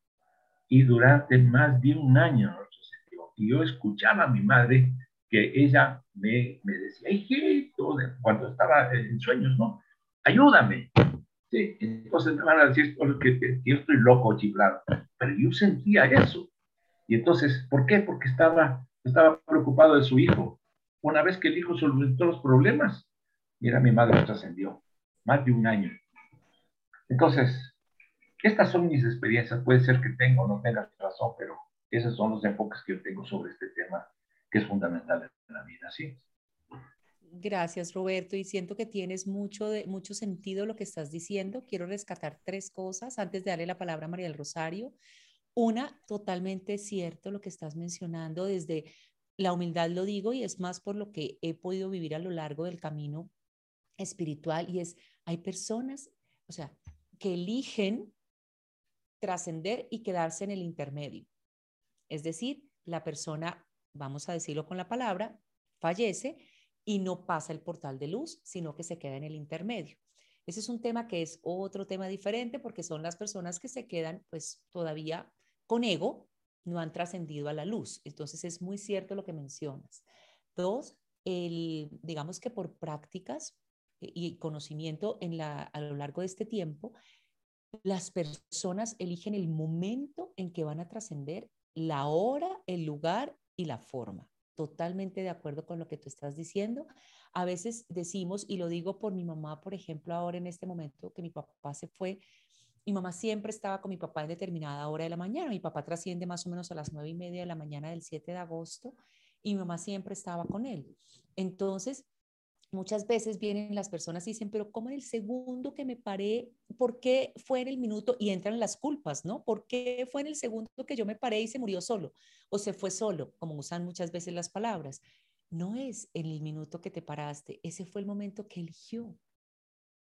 Y durante más de un año, y yo escuchaba a mi madre que ella me decía, hijito, cuando estaba en sueños, ¿no? Ayúdame. Sí, entonces me van a decir que yo estoy loco, chiflado. Pero yo sentía eso. Y entonces, ¿por qué? Porque estaba preocupado de su hijo. Una vez que el hijo solventó los problemas, mira, mi madre trascendió. Más de un año. Entonces, estas son mis experiencias. Puede ser que tenga o no tenga razón, pero esos son los enfoques que yo tengo sobre este tema, que es fundamental en la vida, ¿sí? Gracias, Roberto, y siento que tienes mucho sentido lo que estás diciendo. Quiero rescatar tres cosas antes de darle la palabra a María del Rosario. Una, totalmente cierto lo que estás mencionando, desde la humildad lo digo, y es más por lo que he podido vivir a lo largo del camino espiritual, y es, hay personas, o sea, que eligen trascender y quedarse en el intermedio. Es decir, la persona, vamos a decirlo con la palabra, fallece, y no pasa el portal de luz, sino que se queda en el intermedio. Ese es un tema que es otro tema diferente, porque son las personas que se quedan pues todavía con ego, no han trascendido a la luz. Entonces es muy cierto lo que mencionas. Dos, digamos que por prácticas y conocimiento a lo largo de este tiempo, las personas eligen el momento en que van a trascender, la hora, el lugar y la forma. Totalmente de acuerdo con lo que tú estás diciendo. A veces decimos, y lo digo por mi mamá, por ejemplo, ahora en este momento que mi papá se fue, mi mamá siempre estaba con mi papá en determinada hora de la mañana. Mi papá trasciende más o menos a las 9:30 de la mañana del 7 de agosto y mi mamá siempre estaba con él. Entonces, muchas veces vienen las personas y dicen, pero ¿cómo en el segundo que me paré? ¿Por qué fue en el minuto? Y entran las culpas, ¿no? ¿Por qué fue en el segundo que yo me paré y se murió solo? O se fue solo, como usan muchas veces las palabras. No es en el minuto que te paraste, ese fue el momento que eligió.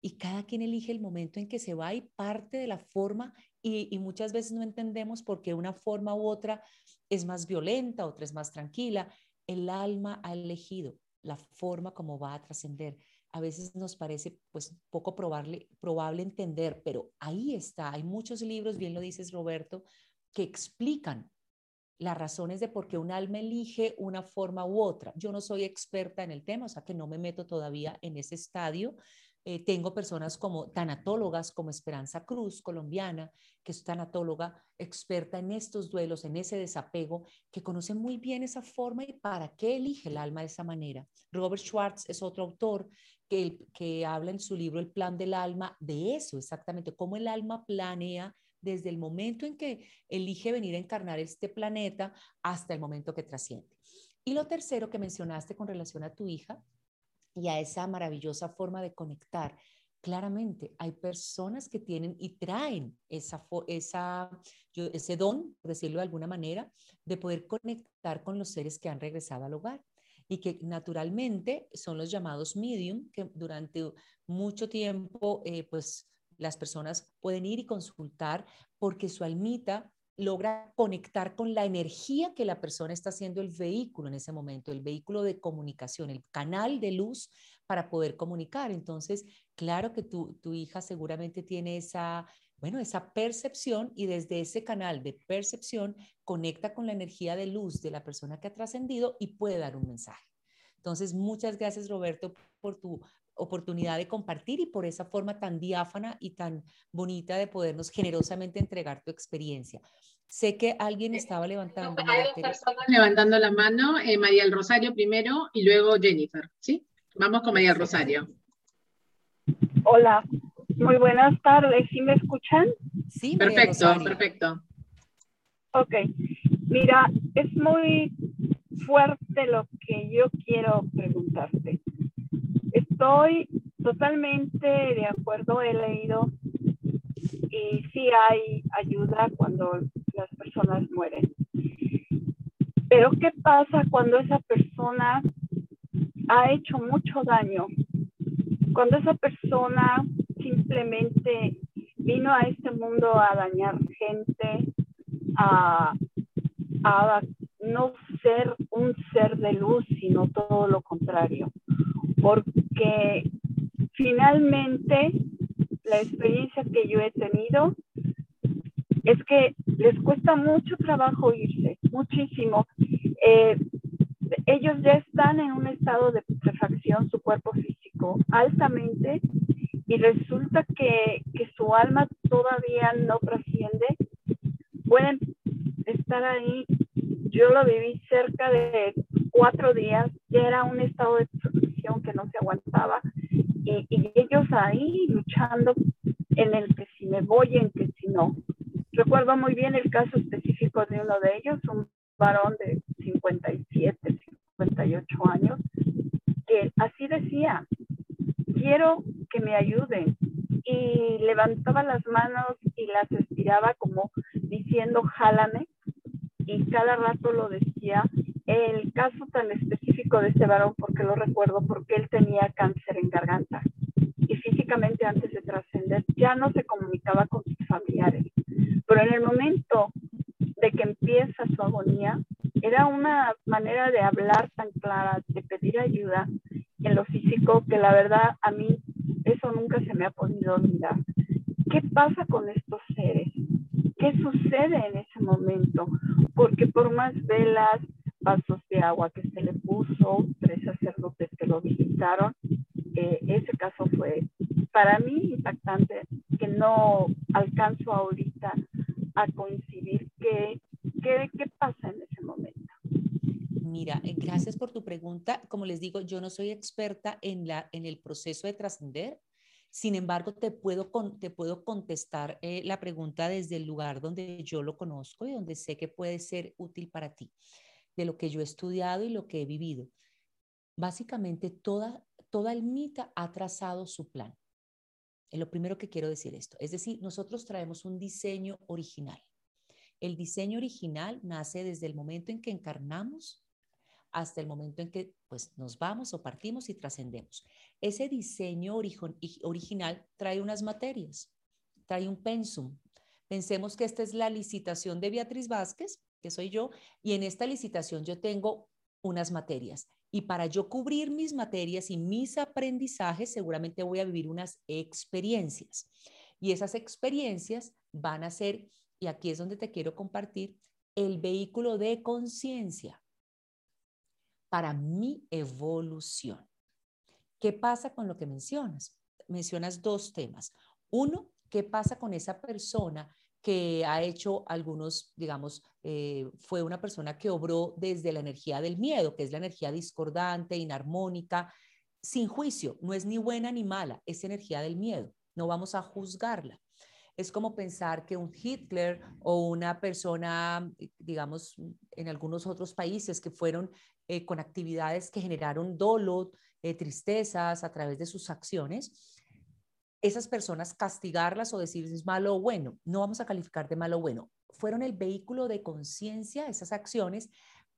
Y cada quien elige el momento en que se va y parte de la forma, y muchas veces no entendemos por qué una forma u otra es más violenta, otra es más tranquila. El alma ha elegido la forma como va a trascender. A veces nos parece pues poco probable entender, pero ahí está. Hay muchos libros, bien lo dices, Roberto, que explican las razones de por qué un alma elige una forma u otra. Yo no soy experta en el tema, o sea que no me meto todavía en ese estadio. Tengo personas como tanatólogas, como Esperanza Cruz, colombiana, que es tanatóloga experta en estos duelos, en ese desapego, que conoce muy bien esa forma y para qué elige el alma de esa manera. Robert Schwartz es otro autor que habla en su libro El plan del alma de eso exactamente, cómo el alma planea desde el momento en que elige venir a encarnar este planeta hasta el momento que trasciende. Y lo tercero que mencionaste con relación a tu hija, y a esa maravillosa forma de conectar. Claramente, hay personas que tienen y traen ese don, por decirlo de alguna manera, de poder conectar con los seres que han regresado al hogar y que naturalmente son los llamados medium, que durante mucho tiempo pues, las personas pueden ir y consultar porque su almita logra conectar con la energía que la persona está haciendo el vehículo en ese momento, el vehículo de comunicación, el canal de luz para poder comunicar. Entonces, claro que tu hija seguramente tiene esa percepción y desde ese canal de percepción conecta con la energía de luz de la persona que ha trascendido y puede dar un mensaje. Entonces, muchas gracias, Roberto, por tu oportunidad de compartir y por esa forma tan diáfana y tan bonita de podernos generosamente entregar tu experiencia. Sé que alguien estaba levantando. Hay dos personas levantando la mano, María del Rosario primero y luego Jennifer, ¿sí? Vamos con María del Rosario. Hola, muy buenas tardes, ¿sí me escuchan? Sí, perfecto. Ok, mira, es muy fuerte lo que yo quiero preguntarte. Estoy totalmente de acuerdo, he leído y sí hay ayuda cuando las personas mueren. Pero ¿qué pasa cuando esa persona ha hecho mucho daño? Cuando esa persona simplemente vino a este mundo a dañar gente, a no ser un ser de luz, sino todo lo contrario. Porque finalmente la experiencia que yo he tenido es que les cuesta mucho trabajo irse, muchísimo. Ellos ya están en un estado de putrefacción, su cuerpo físico, altamente, y resulta que su alma todavía no trasciende. Pueden estar ahí, yo lo viví cerca de 4 días, ya era un estado de putrefacción que no se aguantaba y ellos ahí luchando en el que si me voy, en que si no. Recuerdo muy bien el caso específico de uno de ellos, un varón de 57, 58 años, que así decía, quiero que me ayuden, y levantaba las manos y las estiraba como diciendo jálame, y cada rato lo decía. El caso tan específico de este varón, porque lo recuerdo, porque él tenía cáncer en garganta y físicamente antes de trascender ya no se comunicaba con sus familiares, pero en el momento de que empieza su agonía era una manera de hablar tan clara, de pedir ayuda en lo físico, que la verdad a mí eso nunca se me ha podido olvidar. ¿Qué pasa con estos seres? ¿Qué sucede en ese momento? Porque por más velas, vasos de agua que se le puso, 3 sacerdotes que lo visitaron, ese caso fue para mí impactante, que no alcanzo ahorita a coincidir qué pasa en ese momento. Mira, gracias por tu pregunta. Como les digo, yo no soy experta en el proceso de trascender. Sin embargo, te puedo contestar la pregunta desde el lugar donde yo lo conozco y donde sé que puede ser útil para ti, de lo que yo he estudiado y lo que he vivido. Básicamente, toda almita ha trazado su plan. Es lo primero que quiero decir esto. Es decir, nosotros traemos un diseño original. El diseño original nace desde el momento en que encarnamos hasta el momento en que pues, nos vamos o partimos y trascendemos. Ese diseño original trae unas materias, trae un pensum. Pensemos que esta es la licitación de Beatriz Vásquez, que soy yo, y en esta licitación yo tengo unas materias. Y para yo cubrir mis materias y mis aprendizajes, seguramente voy a vivir unas experiencias. Y esas experiencias van a ser, y aquí es donde te quiero compartir, el vehículo de conciencia para mi evolución. ¿Qué pasa con lo que mencionas? Mencionas dos temas. Uno, ¿qué pasa con esa persona que ha hecho algunos, digamos, fue una persona que obró desde la energía del miedo, que es la energía discordante, inarmónica, sin juicio? No es ni buena ni mala, es energía del miedo. No vamos a juzgarla. Es como pensar que un Hitler o una persona, digamos, en algunos otros países que fueron con actividades que generaron dolor, tristezas a través de sus acciones, esas personas castigarlas o decir es malo o bueno, no vamos a calificar de malo o bueno. Fueron el vehículo de conciencia, esas acciones,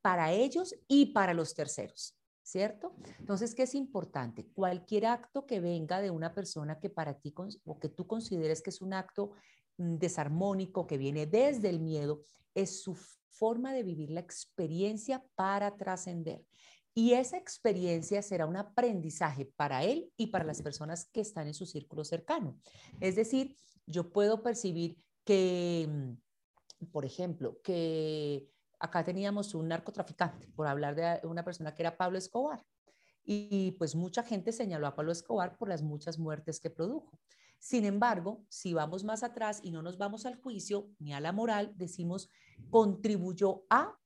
para ellos y para los terceros, ¿cierto? Entonces, ¿qué es importante? Cualquier acto que venga de una persona que para ti o que tú consideres que es un acto desarmónico, que viene desde el miedo, es su forma de vivir la experiencia para trascender. Y esa experiencia será un aprendizaje para él y para las personas que están en su círculo cercano. Es decir, yo puedo percibir que, por ejemplo, que acá teníamos un narcotraficante, por hablar de una persona que era Pablo Escobar. Y pues mucha gente señaló a Pablo Escobar por las muchas muertes que produjo. Sin embargo, si vamos más atrás y no nos vamos al juicio ni a la moral, decimos contribuyó a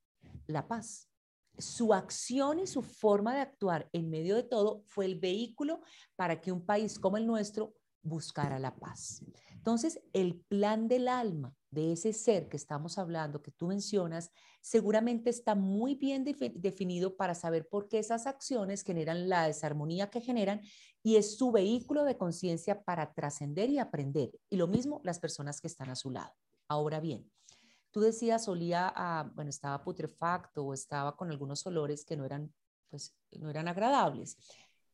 la paz. Su acción y su forma de actuar en medio de todo fue el vehículo para que un país como el nuestro buscara la paz. Entonces, el plan del alma de ese ser que estamos hablando, que tú mencionas, seguramente está muy bien definido para saber por qué esas acciones generan la desarmonía que generan, y es su vehículo de conciencia para trascender y aprender. Y lo mismo las personas que están a su lado. Ahora bien, tú decías, solía, bueno, estaba putrefacto o estaba con algunos olores que no eran agradables.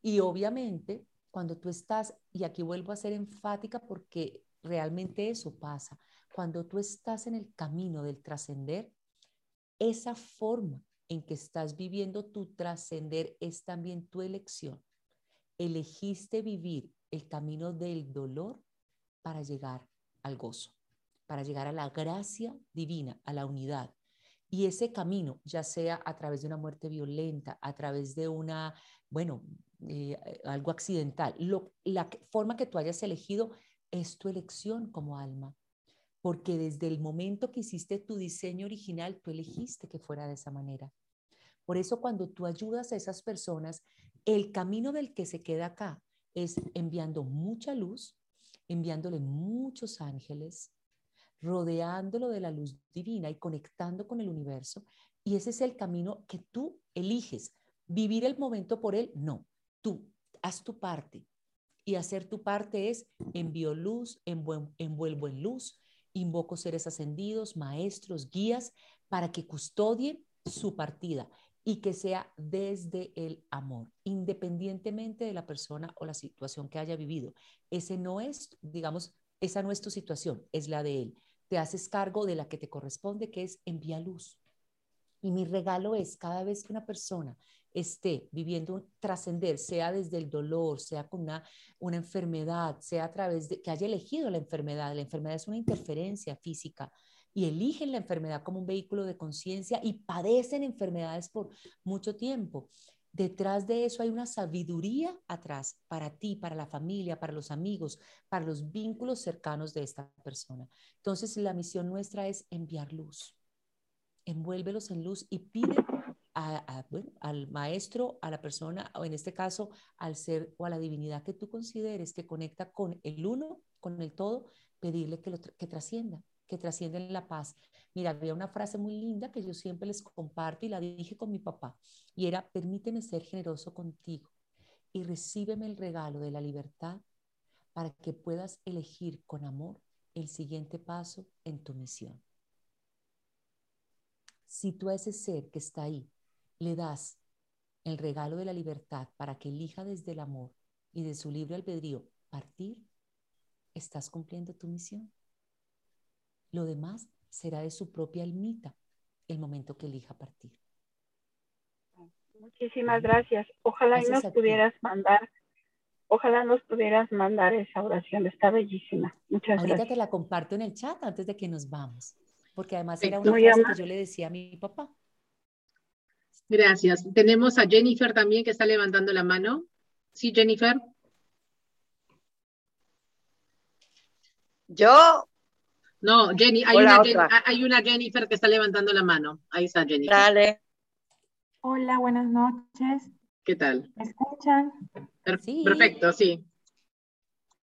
Y obviamente, cuando tú estás, y aquí vuelvo a ser enfática porque realmente eso pasa, cuando tú estás en el camino del trascender, esa forma en que estás viviendo tu trascender es también tu elección. Elegiste vivir el camino del dolor para llegar al gozo, para llegar a la gracia divina, a la unidad. Y ese camino, ya sea a través de una muerte violenta, a través de una, bueno, algo accidental, la forma que tú hayas elegido es tu elección como alma, porque desde el momento que hiciste tu diseño original, tú elegiste que fuera de esa manera. Por eso cuando tú ayudas a esas personas, el camino del que se queda acá es enviando mucha luz, enviándole muchos ángeles, rodeándolo de la luz divina y conectando con el universo, y ese es el camino que tú eliges. ¿Vivir el momento por él? No. Tú haz tu parte, y hacer tu parte es envío luz, envuelvo en luz, invoco seres ascendidos, maestros, guías, para que custodien su partida y que sea desde el amor, independientemente de la persona o la situación que haya vivido. Ese no es, digamos, esa no es tu situación, es la de él. Te haces cargo de la que te corresponde, que es envía luz. Y mi regalo es, cada vez que una persona esté viviendo un trascender, sea desde el dolor, sea con una enfermedad, sea a través de que haya elegido la enfermedad es una interferencia física, y eligen la enfermedad como un vehículo de conciencia y padecen enfermedades por mucho tiempo. Detrás de eso hay una sabiduría atrás para ti, para la familia, para los amigos, para los vínculos cercanos de esta persona. Entonces la misión nuestra es enviar luz. Envuélvelos en luz y pide al maestro, a la persona, o en este caso al ser o a la divinidad que tú consideres que conecta con el uno, con el todo, pedirle que trascienda, que trascienda en la paz. Mira, había una frase muy linda que yo siempre les comparto y la dije con mi papá, y era: permíteme ser generoso contigo y recíbeme el regalo de la libertad para que puedas elegir con amor el siguiente paso en tu misión. Si tú a ese ser que está ahí le das el regalo de la libertad para que elija desde el amor y de su libre albedrío partir, estás cumpliendo tu misión. Lo demás será de su propia almita el momento que elija partir. Muchísimas gracias. Ojalá nos pudieras mandar esa oración, está bellísima. Muchas gracias. Ahorita te la comparto en el chat antes de que nos vamos. porque además era una frase que yo le decía a mi papá. Gracias. Tenemos a Jennifer también que está levantando la mano. Sí, Jennifer. Yo. No, Jenny, hay una Jennifer que está levantando la mano. Ahí está Jennifer. Dale. Hola, buenas noches. ¿Qué tal? ¿Me escuchan? Perfecto, sí.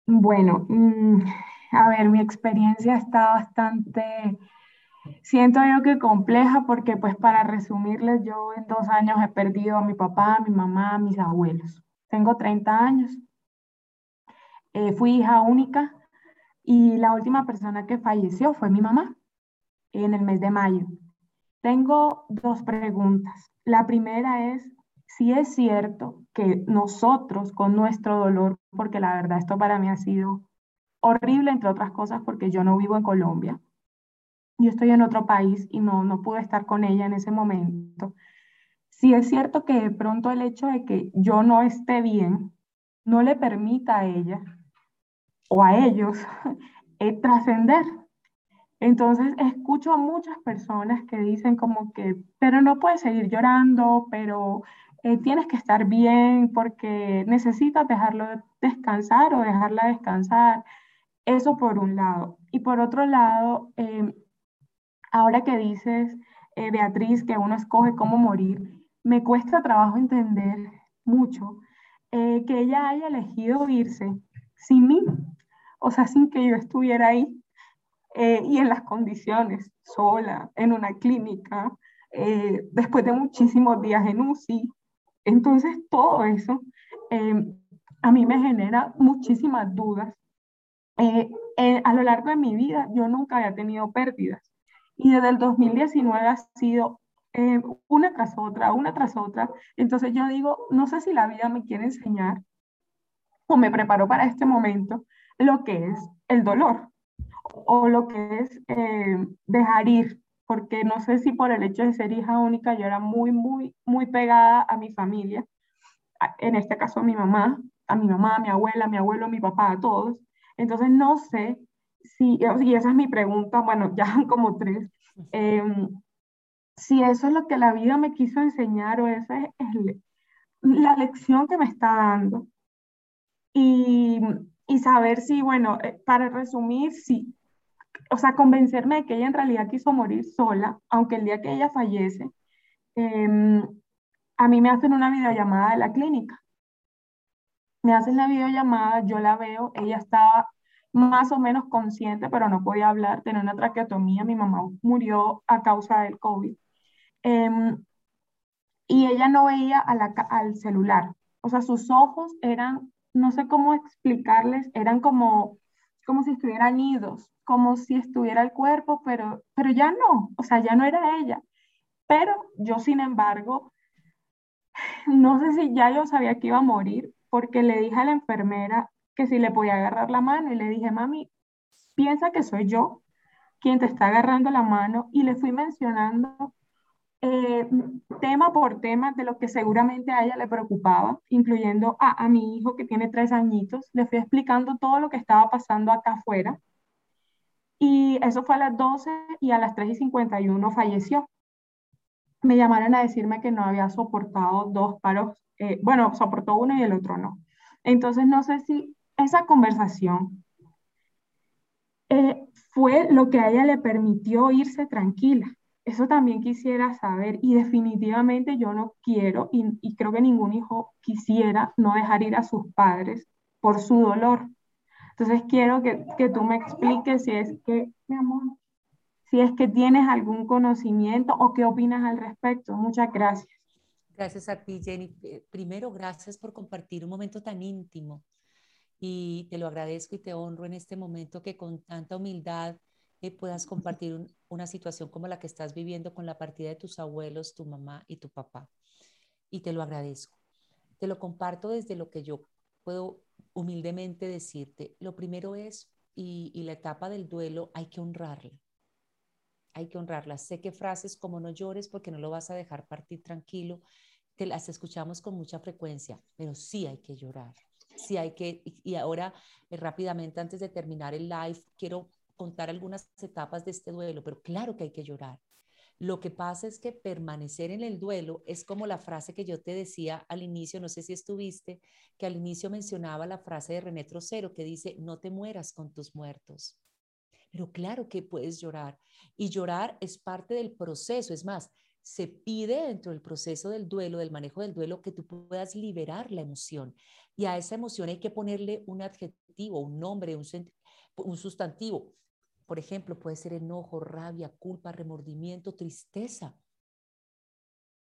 Bueno, a ver, mi experiencia está bastante, siento yo que compleja, porque pues para resumirles, yo en 2 años he perdido a mi papá, a mi mamá, a mis abuelos. Tengo 30 años, fui hija única y la última persona que falleció fue mi mamá en el mes de mayo. Tengo 2 preguntas. La primera es, si es cierto que nosotros con nuestro dolor, porque la verdad esto para mí ha sido horrible, entre otras cosas, porque yo no vivo en Colombia. Yo estoy en otro país y no pude estar con ella en ese momento. Si es cierto que de pronto el hecho de que yo no esté bien, no le permita a ella o a ellos trascender. Entonces escucho a muchas personas que dicen como que, pero no puedes seguir llorando, pero tienes que estar bien porque necesitas dejarlo descansar o dejarla descansar. Eso por un lado. Y por otro lado, ahora que dices, Beatriz, que uno escoge cómo morir, me cuesta trabajo entender mucho que ella haya elegido irse sin mí, o sea, sin que yo estuviera ahí. Y en las condiciones, sola, en una clínica, después de muchísimos días en UCI. Entonces todo eso a mí me genera muchísimas dudas. A lo largo de mi vida yo nunca había tenido pérdidas y desde el 2019 ha sido una tras otra, una tras otra. Entonces yo digo, no sé si la vida me quiere enseñar o me preparó para este momento lo que es el dolor, o lo que es dejar ir, porque no sé si por el hecho de ser hija única yo era muy pegada a mi familia, en este caso a mi mamá, a mi abuela, a mi abuelo, a mi papá, a todos. Entonces no sé si, y esa es mi pregunta, bueno, ya son como 3, si eso es lo que la vida me quiso enseñar o esa es la lección que me está dando. Y saber si, bueno, para resumir, sí, o sea, convencerme de que ella en realidad quiso morir sola, aunque el día que ella fallece, a mí me hacen una videollamada de la clínica. Me hacen la videollamada, yo la veo, ella estaba más o menos consciente, pero no podía hablar, tenía una traqueotomía, mi mamá murió a causa del COVID. Y ella no veía al celular, o sea, sus ojos eran... No sé cómo explicarles, eran como si estuvieran idos, como si estuviera el cuerpo, pero ya no, o sea, ya no era ella. Pero yo, sin embargo, no sé si ya yo sabía que iba a morir, porque le dije a la enfermera que si le podía agarrar la mano, y le dije, mami, piensa que soy yo quien te está agarrando la mano, y le fui mencionando tema por tema de lo que seguramente a ella le preocupaba, incluyendo a mi hijo que tiene 3 añitos. Le fui explicando todo lo que estaba pasando acá afuera, y eso fue a las 12 y a las 3:51 falleció. Me llamaron a decirme que no había soportado 2 paros, bueno, soportó uno y el otro no. Entonces no sé si esa conversación fue lo que a ella le permitió irse tranquila. Eso también quisiera saber, y definitivamente yo no quiero, y creo que ningún hijo quisiera no dejar ir a sus padres por su dolor. Entonces quiero que tú me expliques si es que, mi amor, si es que tienes algún conocimiento o qué opinas al respecto. Muchas gracias. Gracias a ti, Jenny. Primero, gracias por compartir un momento tan íntimo, y te lo agradezco y te honro en este momento que con tanta humildad puedas compartir una situación como la que estás viviendo con la partida de tus abuelos, tu mamá y tu papá. Y te lo agradezco. Te lo comparto desde lo que yo puedo humildemente decirte. Lo primero es, y la etapa del duelo, hay que honrarla. Hay que honrarla. Sé que frases como no llores porque no lo vas a dejar partir tranquilo, te las escuchamos con mucha frecuencia, pero sí hay que llorar. Sí hay que, y ahora rápidamente, antes de terminar el live, quiero contar algunas etapas de este duelo, pero claro que hay que llorar. Lo que pasa es que permanecer en el duelo es como la frase que yo te decía al inicio, no sé si estuviste, que al inicio mencionaba la frase de René Trossero que dice, no te mueras con tus muertos. Pero claro que puedes llorar, y llorar es parte del proceso. Es más, se pide dentro del proceso del duelo, del manejo del duelo, que tú puedas liberar la emoción, y a esa emoción hay que ponerle un adjetivo, un nombre, un sustantivo. Por ejemplo, puede ser enojo, rabia, culpa, remordimiento, tristeza,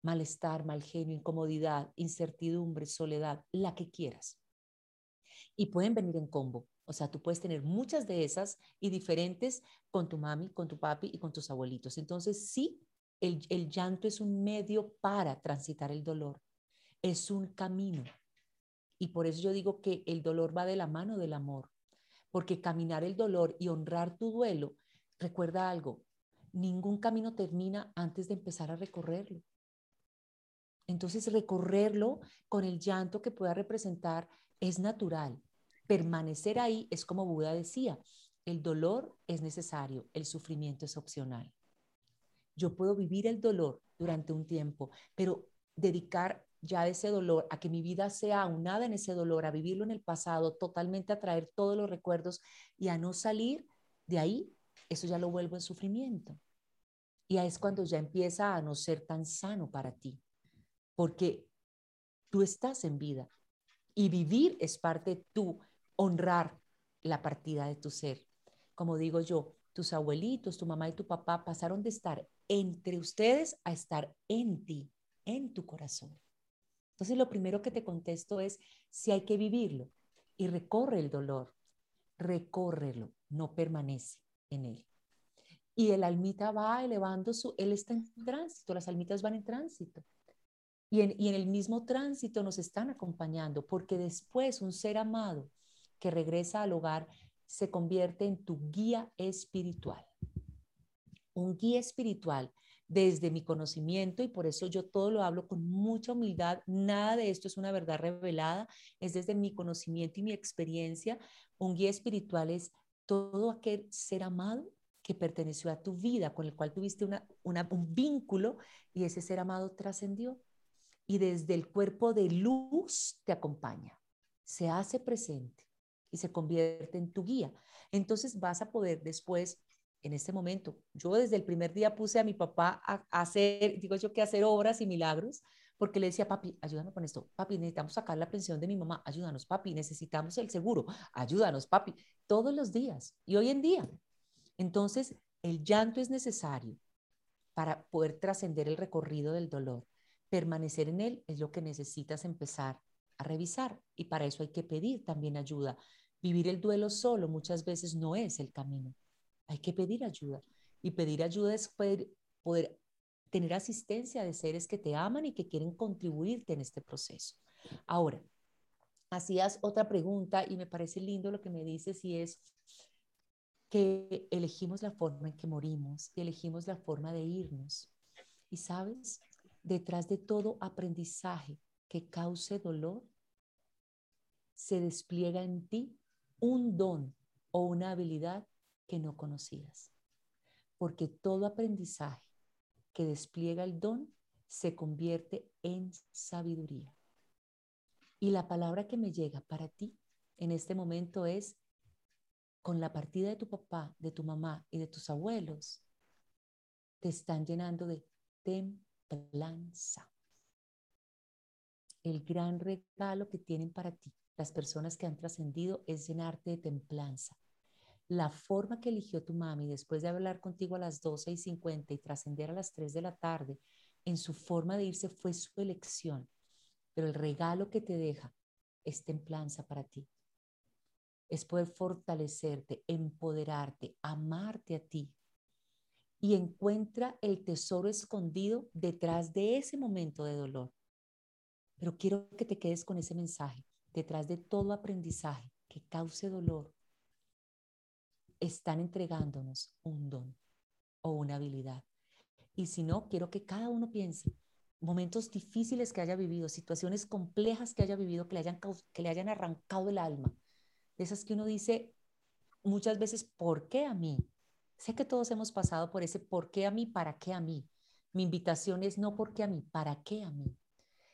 malestar, mal genio, incomodidad, incertidumbre, soledad, la que quieras. Y pueden venir en combo. O sea, tú puedes tener muchas de esas y diferentes con tu mami, con tu papi y con tus abuelitos. Entonces, sí, el llanto es un medio para transitar el dolor. Es un camino. Y por eso yo digo que el dolor va de la mano del amor. Porque caminar el dolor y honrar tu duelo, recuerda algo, ningún camino termina antes de empezar a recorrerlo. Entonces recorrerlo con el llanto que pueda representar es natural. Permanecer ahí es como Buda decía, el dolor es necesario, el sufrimiento es opcional. Yo puedo vivir el dolor durante un tiempo, pero dedicar ya ese dolor, a que mi vida sea aunada en ese dolor, a vivirlo en el pasado, totalmente a traer todos los recuerdos y a no salir de ahí, eso ya lo vuelvo en sufrimiento. Y ahí es cuando ya empieza a no ser tan sano para ti, porque tú estás en vida y vivir es parte de tú honrar la partida de tu ser. Como digo yo, tus abuelitos, tu mamá y tu papá pasaron de estar entre ustedes a estar en ti, en tu corazón. Entonces lo primero que te contesto es si hay que vivirlo y recorre el dolor, recórrelo, no permanece en él. Y el almita va elevando él está en tránsito, las almitas van en tránsito. Y en el mismo tránsito nos están acompañando, porque después un ser amado que regresa al hogar se convierte en tu guía espiritual. Un guía espiritual desde mi conocimiento, y por eso yo todo lo hablo con mucha humildad, nada de esto es una verdad revelada, es desde mi conocimiento y mi experiencia. Un guía espiritual es todo aquel ser amado que perteneció a tu vida, con el cual tuviste un vínculo, y ese ser amado trascendió, y desde el cuerpo de luz te acompaña, se hace presente y se convierte en tu guía. Entonces vas a poder después. En este momento, yo desde el primer día puse a mi papá a hacer, digo yo que hacer obras y milagros, porque le decía, papi, ayúdame con esto, papi, necesitamos sacar la pensión de mi mamá, ayúdanos, papi, necesitamos el seguro, ayúdanos, papi, todos los días y hoy en día. Entonces, el llanto es necesario para poder trascender el recorrido del dolor. Permanecer en él es lo que necesitas empezar a revisar, y para eso hay que pedir también ayuda. Vivir el duelo solo muchas veces no es el camino. Hay que pedir ayuda, y pedir ayuda es poder tener asistencia de seres que te aman y que quieren contribuirte en este proceso. Ahora, hacías otra pregunta y me parece lindo lo que me dices, y es que elegimos la forma en que morimos y elegimos la forma de irnos. Y sabes, detrás de todo aprendizaje que cause dolor, se despliega en ti un don o una habilidad que no conocías, porque todo aprendizaje que despliega el don se convierte en sabiduría. Y la palabra que me llega para ti en este momento es, con la partida de tu papá, de tu mamá y de tus abuelos, te están llenando de templanza. El gran regalo que tienen para ti las personas que han trascendido es llenarte de templanza. La forma que eligió tu mami después de hablar contigo a las 12:50 y trascender a las 3 de la tarde, en su forma de irse fue su elección, pero el regalo que te deja es templanza para ti. Es poder fortalecerte, empoderarte, amarte a ti, y encuentra el tesoro escondido detrás de ese momento de dolor. Pero quiero que te quedes con ese mensaje. Detrás de todo aprendizaje que cause dolor, están entregándonos un don o una habilidad. Y si no, quiero que cada uno piense momentos difíciles que haya vivido, situaciones complejas que haya vivido, que le hayan arrancado el alma, de esas que uno dice, muchas veces, ¿por qué a mí? Sé que todos hemos pasado por ese ¿por qué a mí? ¿Para qué a mí? Mi invitación es no ¿por qué a mí? ¿Para qué a mí?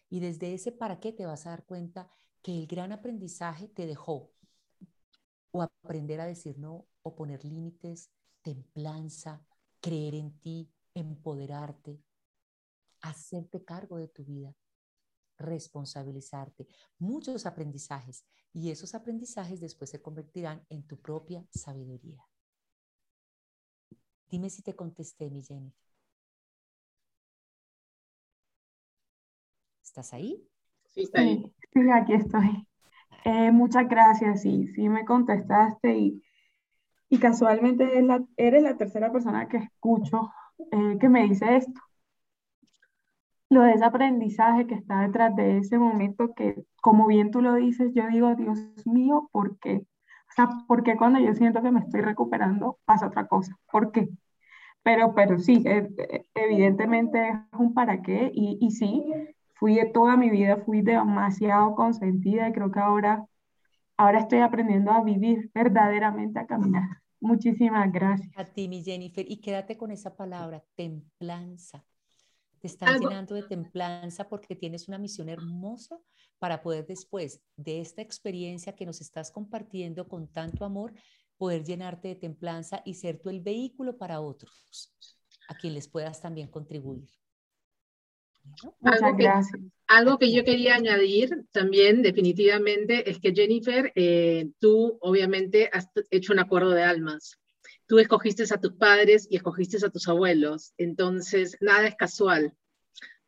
Y desde ese ¿para qué? Te vas a dar cuenta que el gran aprendizaje te dejó o aprender a decir no, o poner límites, templanza, creer en ti, empoderarte, hacerte cargo de tu vida, responsabilizarte. Muchos aprendizajes, y esos aprendizajes después se convertirán en tu propia sabiduría. Dime si te contesté, mi Jenny. ¿Estás ahí? Sí, está ahí. Sí, aquí estoy. Muchas gracias, sí, sí me contestaste y casualmente eres la tercera persona que escucho que me dice esto. Lo de ese aprendizaje que está detrás de ese momento que, como bien tú lo dices, yo digo, Dios mío, ¿por qué? O sea, ¿por qué cuando yo siento que me estoy recuperando pasa otra cosa? ¿Por qué? Pero sí, evidentemente es un para qué y sí, fui de toda mi vida, fui demasiado consentida y creo que ahora estoy aprendiendo a vivir verdaderamente, a caminar. Muchísimas gracias. A ti, mi Jennifer, y quédate con esa palabra, templanza. Te están llenando de templanza porque tienes una misión hermosa para poder después de esta experiencia que nos estás compartiendo con tanto amor, poder llenarte de templanza y ser tú el vehículo para otros, a quien les puedas también contribuir. Algo que yo quería añadir también definitivamente es que Jennifer, tú obviamente has hecho un acuerdo de almas. Tú escogiste a tus padres y escogiste a tus abuelos, entonces nada es casual.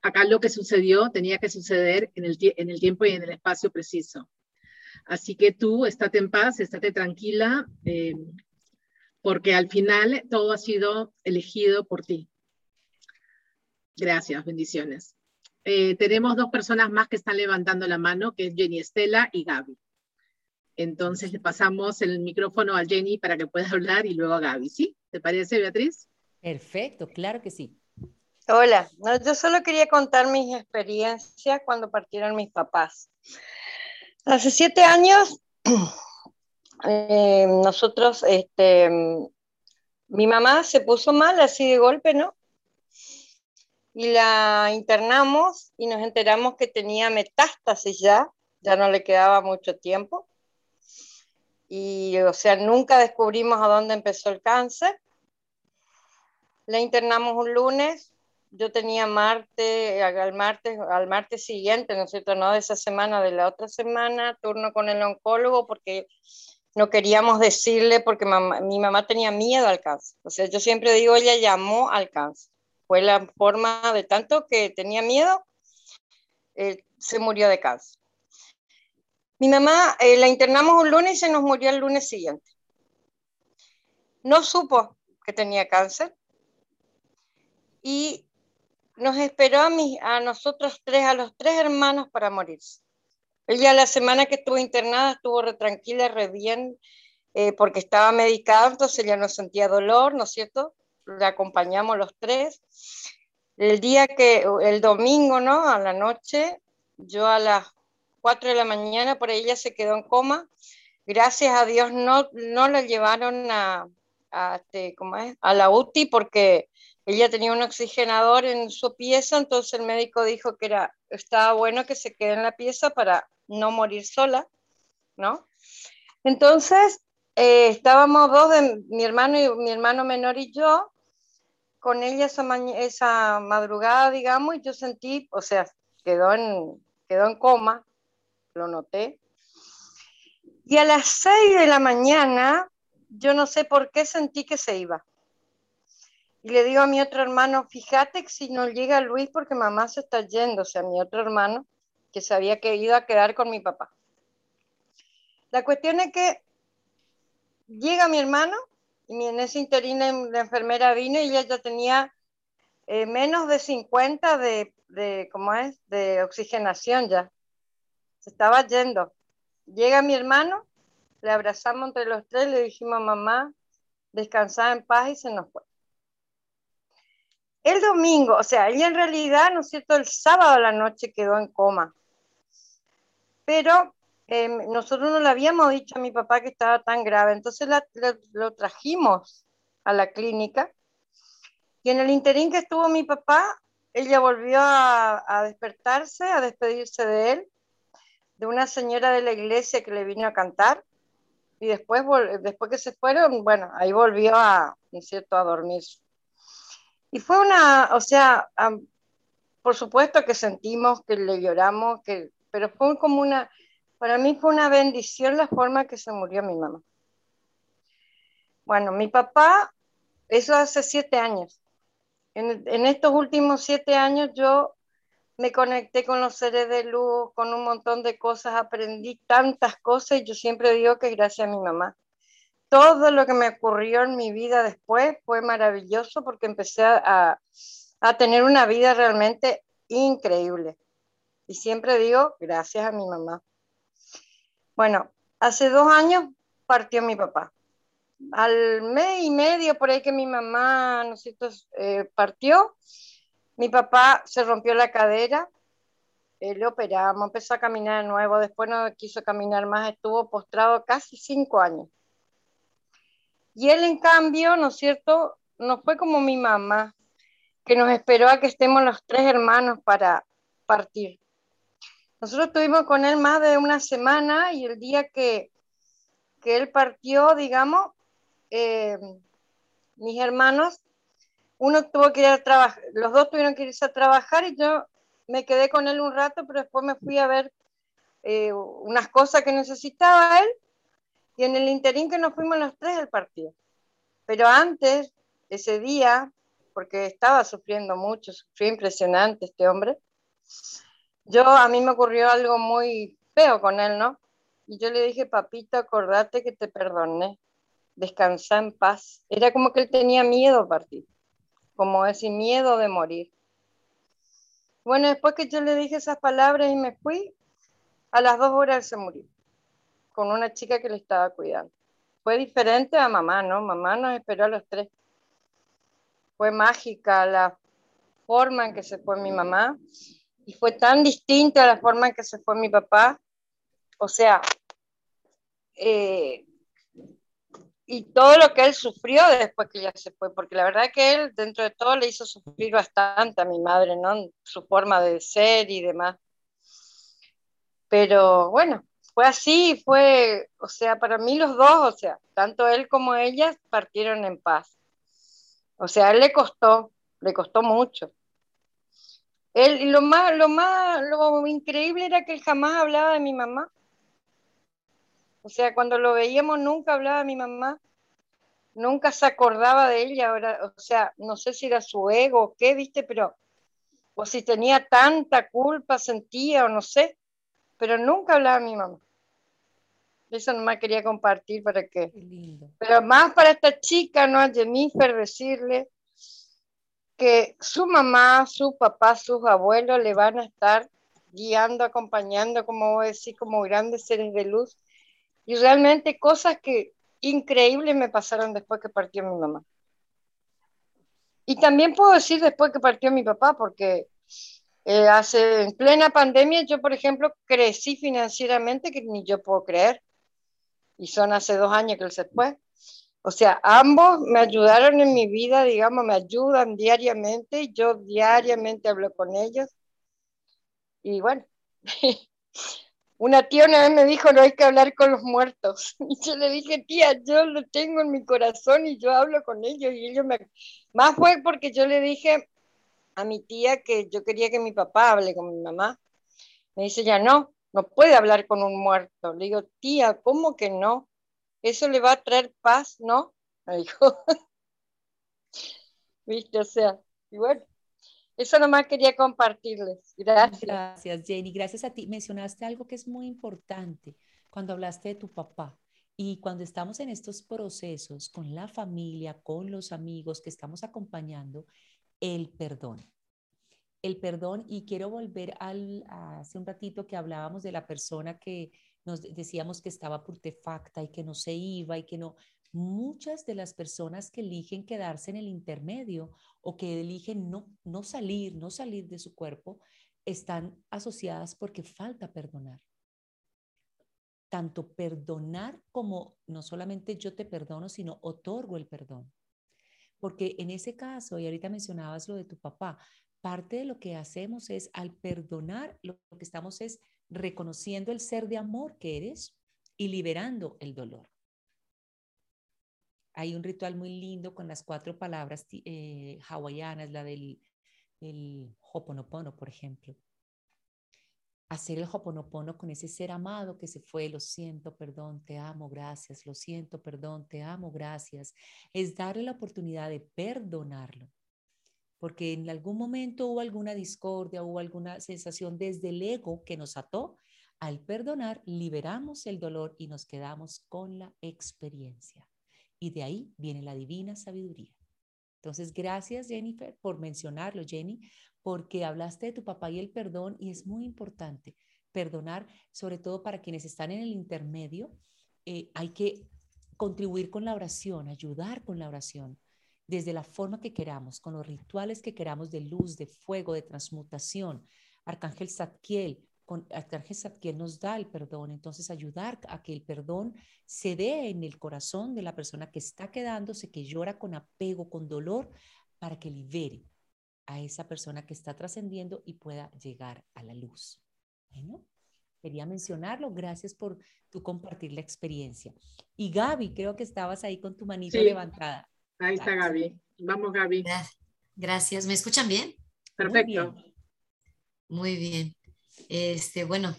Acá lo que sucedió tenía que suceder en el tiempo y en el espacio preciso. Así que tú estate en paz, estate tranquila, porque al final todo ha sido elegido por ti. Gracias, bendiciones. Tenemos dos personas más que están levantando la mano, que es Jenny Estela y Gaby. Entonces le pasamos el micrófono a Jenny para que pueda hablar y luego a Gaby, ¿sí? ¿Te parece, Beatriz? Perfecto, claro que sí. Hola, no, yo solo quería contar mis experiencias cuando partieron mis papás. Hace 7 años, nosotros, mi mamá se puso mal así de golpe, ¿no? Y la internamos y nos enteramos que tenía metástasis ya no le quedaba mucho tiempo. Y, o sea, nunca descubrimos a dónde empezó el cáncer. La internamos un lunes, yo tenía al martes siguiente, ¿no es cierto?, no de esa semana, de la otra semana, turno con el oncólogo, porque no queríamos decirle, porque mi mamá tenía miedo al cáncer. O sea, yo siempre digo, ella llamó al cáncer. Fue la forma de tanto que tenía miedo, se murió de cáncer. Mi mamá la internamos un lunes y se nos murió el lunes siguiente. No supo que tenía cáncer y nos esperó a nosotros tres, a los 3 hermanos para morirse. Ella la semana que estuvo internada estuvo re tranquila, re bien, porque estaba medicada, entonces ella no sentía dolor, ¿no es cierto? La acompañamos los 3. El domingo, ¿no?, a la noche, yo a las 4 de la mañana, por ahí ella se quedó en coma. Gracias a Dios no la llevaron a la UTI porque ella tenía un oxigenador en su pieza, entonces el médico dijo que estaba bueno que se quede en la pieza para no morir sola, ¿no? Entonces estábamos dos, mi hermano menor y yo, con ella esa madrugada, digamos, y yo sentí, o sea, quedó en coma, lo noté, y a las 6 de la mañana, yo no sé por qué sentí que se iba, y le digo a mi otro hermano, fíjate que si no llega Luis, porque mamá se está yendo, o sea, mi otro hermano, que se había ido a quedar con mi papá. La cuestión es que llega mi hermano, y en ese interín la enfermera vino, y ella ya tenía menos de 50 de oxigenación ya. Se estaba yendo. Llega mi hermano, le abrazamos entre los 3, le dijimos, mamá, descansá en paz, y se nos fue. El domingo, o sea, ella en realidad, ¿no es cierto?, el sábado a la noche quedó en coma. Pero nosotros no le habíamos dicho a mi papá que estaba tan grave, entonces lo trajimos a la clínica, y en el interín que estuvo mi papá, ella volvió a despertarse, a despedirse de él, de una señora de la iglesia que le vino a cantar, y después que se fueron, bueno, ahí volvió a, ¿no es cierto?, a dormir. Y fue una, o sea, por supuesto que sentimos, que le lloramos, que, pero fue como una, para mí fue una bendición la forma que se murió mi mamá. Bueno, mi papá, eso hace 7 años. En estos últimos 7 años yo me conecté con los seres de luz, con un montón de cosas, aprendí tantas cosas, y yo siempre digo que gracias a mi mamá. Todo lo que me ocurrió en mi vida después fue maravilloso, porque empecé a tener una vida realmente increíble. Y siempre digo gracias a mi mamá. Bueno, hace 2 años partió mi papá. Al mes y medio por ahí que mi mamá, ¿no es cierto?, partió, mi papá se rompió la cadera, le operamos, empezó a caminar de nuevo, después no quiso caminar más, estuvo postrado casi 5 años. Y él, en cambio, ¿no es cierto?, no fue como mi mamá, que nos esperó a que estemos los 3 hermanos para partir. Nosotros estuvimos con él más de una semana, y el día que él partió, digamos, mis hermanos, uno tuvo que ir a trabajar, los dos tuvieron que irse a trabajar, y yo me quedé con él un rato, pero después me fui a ver unas cosas que necesitaba él, y en el interín que nos fuimos los 3 al partido. Pero antes, ese día, porque estaba sufriendo mucho, sufrió impresionante este hombre, a mí me ocurrió algo muy feo con él, ¿no? Y yo le dije, papito, acordate que te perdoné, descansa en paz. Era como que él tenía miedo a partir, como ese miedo de morir. Bueno, después que yo le dije esas palabras y me fui, a las 2 horas él se murió, con una chica que le estaba cuidando. Fue diferente a mamá, ¿no? Mamá nos esperó a los 3. Fue mágica la forma en que se fue mi mamá, y fue tan distinta a la forma en que se fue mi papá. O sea, y todo lo que él sufrió después que ella se fue, porque la verdad que él, dentro de todo, le hizo sufrir bastante a mi madre, ¿no? Su forma de ser y demás. Pero bueno, fue así, fue, o sea, para mí los dos, o sea, tanto él como ella partieron en paz. O sea, a él le costó mucho. Él, lo increíble era que él jamás hablaba de mi mamá. O sea, cuando lo veíamos nunca hablaba de mi mamá, nunca se acordaba de ella. Ahora, o sea, no sé si era su ego o qué, ¿viste? Pero, o si tenía tanta culpa, sentía, o no sé, pero nunca hablaba de mi mamá. Eso nomás quería compartir para que... Pero más para esta chica, ¿no? A Jennifer, decirle que su mamá, su papá, sus abuelos le van a estar guiando, acompañando, como vos decís, como grandes seres de luz. Y realmente cosas que increíbles me pasaron después que partió mi mamá. Y también puedo decir después que partió mi papá, porque en plena pandemia yo, por ejemplo, crecí financieramente que ni yo puedo creer. Y son hace 2 años que él se fue. O sea, ambos me ayudaron en mi vida, digamos, me ayudan diariamente. Y yo diariamente hablo con ellos. Y bueno... Una tía una vez me dijo, no hay que hablar con los muertos. Y yo le dije, tía, yo lo tengo en mi corazón y yo hablo con ellos. Y ellos me... Más fue porque yo le dije a mi tía que yo quería que mi papá hable con mi mamá. Me dice, ya no puede hablar con un muerto. Le digo, tía, ¿cómo que no? Eso le va a traer paz, ¿no? Me dijo. Viste, o sea, y bueno. Eso nomás quería compartirles. Gracias. Gracias, Jenny. Gracias a ti. Mencionaste algo que es muy importante cuando hablaste de tu papá. Y cuando estamos en estos procesos con la familia, con los amigos que estamos acompañando, el perdón. El perdón, y quiero volver a hace un ratito que hablábamos de la persona que nos decíamos que estaba putrefacta y que no se iba y que no... Muchas de las personas que eligen quedarse en el intermedio o que eligen no salir de su cuerpo están asociadas porque falta perdonar. tanto perdonar como no solamente yo te perdono, sino otorgo el perdón. Porque en ese caso, y ahorita mencionabas lo de tu papá, parte de lo que hacemos es, al perdonar, lo que estamos es reconociendo el ser de amor que eres y liberando el dolor. Hay un ritual muy lindo con las 4 palabras hawaianas, la del Ho'oponopono, por ejemplo. Hacer el Ho'oponopono con ese ser amado que se fue, lo siento, perdón, te amo, gracias, lo siento, perdón, te amo, gracias, es darle la oportunidad de perdonarlo. Porque en algún momento hubo alguna discordia, hubo alguna sensación desde el ego que nos ató. Al perdonar, liberamos el dolor y nos quedamos con la experiencia. Y de ahí viene la divina sabiduría. Entonces, gracias, Jennifer, por mencionarlo, Jenny, porque hablaste de tu papá y el perdón, y es muy importante perdonar, sobre todo para quienes están en el intermedio. Hay que contribuir con la oración, ayudar con la oración, desde la forma que queramos, con los rituales que queramos de luz, de fuego, de transmutación. Arcángel Zadkiel, Arcángel Zadkiel nos da el perdón, entonces ayudar a que el perdón se dé en el corazón de la persona que está quedándose, que llora con apego, con dolor, para que libere a esa persona que está trascendiendo y pueda llegar a la luz. Bueno, quería mencionarlo, gracias por tú compartir la experiencia. Y Gaby, creo que estabas ahí con tu manita levantada. Ahí está Gaby. Vamos, Gaby. Gracias. ¿Me escuchan bien? Perfecto. Muy bien. Bueno,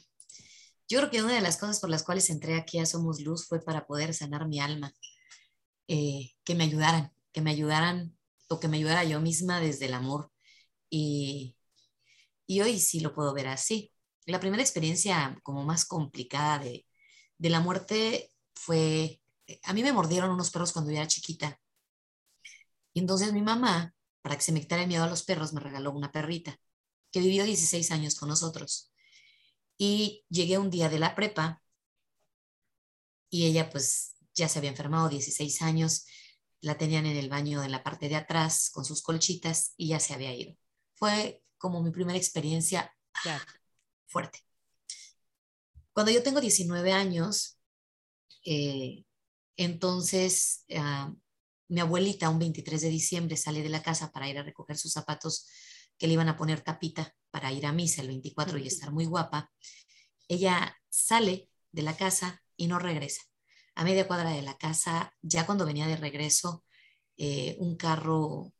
yo creo que una de las cosas por las cuales entré aquí a Somos Luz fue para poder sanar mi alma. Que me ayudaran o que me ayudara yo misma desde el amor. Y hoy sí lo puedo ver así. La primera experiencia como más complicada de la muerte fue... A mí me mordieron unos perros cuando yo era chiquita. Y entonces mi mamá, para que se me quitara el miedo a los perros, me regaló una perrita que vivió 16 años con nosotros. Y llegué un día de la prepa y ella pues ya se había enfermado, 16 años, la tenían en el baño en la parte de atrás con sus colchitas y ya se había ido. Fue como mi primera experiencia fuerte. Cuando yo tengo 19 años, entonces... mi abuelita, un 23 de diciembre, sale de la casa para ir a recoger sus zapatos que le iban a poner tapita para ir a misa el 24 y estar muy guapa. Ella sale de la casa y no regresa. A media cuadra de la casa, ya cuando venía de regreso, un carro,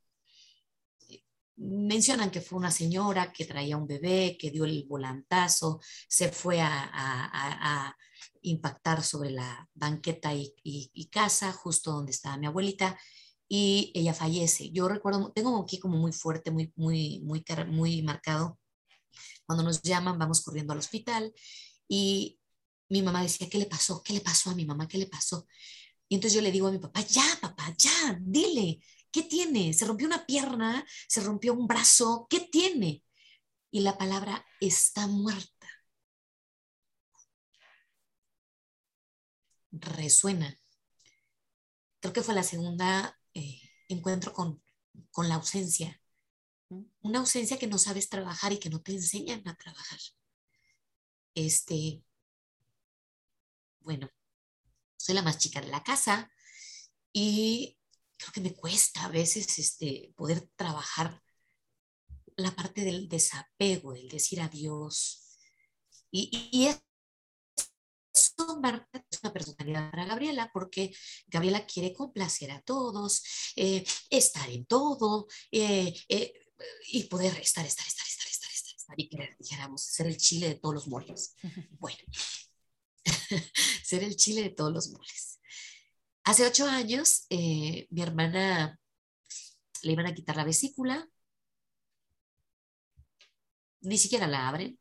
mencionan que fue una señora que traía un bebé, que dio el volantazo, se fue a impactar sobre la banqueta y casa, justo donde estaba mi abuelita, y ella fallece. Yo recuerdo, tengo aquí como muy fuerte, muy marcado, cuando nos llaman, vamos corriendo al hospital, y mi mamá decía, ¿qué le pasó? ¿Qué le pasó a mi mamá? ¿Qué le pasó? Y entonces yo le digo a mi papá, ya, dile, ¿qué tiene? ¿Se rompió una pierna? ¿Se rompió un brazo? ¿Qué tiene? Y la palabra, está muerta, resuena. Creo que fue la segunda encuentro con la ausencia. Una ausencia que no sabes trabajar y que no te enseñan a trabajar. Bueno, soy la más chica de la casa y creo que me cuesta a veces poder trabajar la parte del desapego, del decir adiós. Y eso marca una personalidad para Gabriela, porque Gabriela quiere complacer a todos, estar en todo, y poder estar, y querer, dijéramos, ser el chile de todos los moles. Bueno, ser el chile de todos los moles. Hace 8 años, mi hermana le iban a quitar la vesícula, ni siquiera la abren.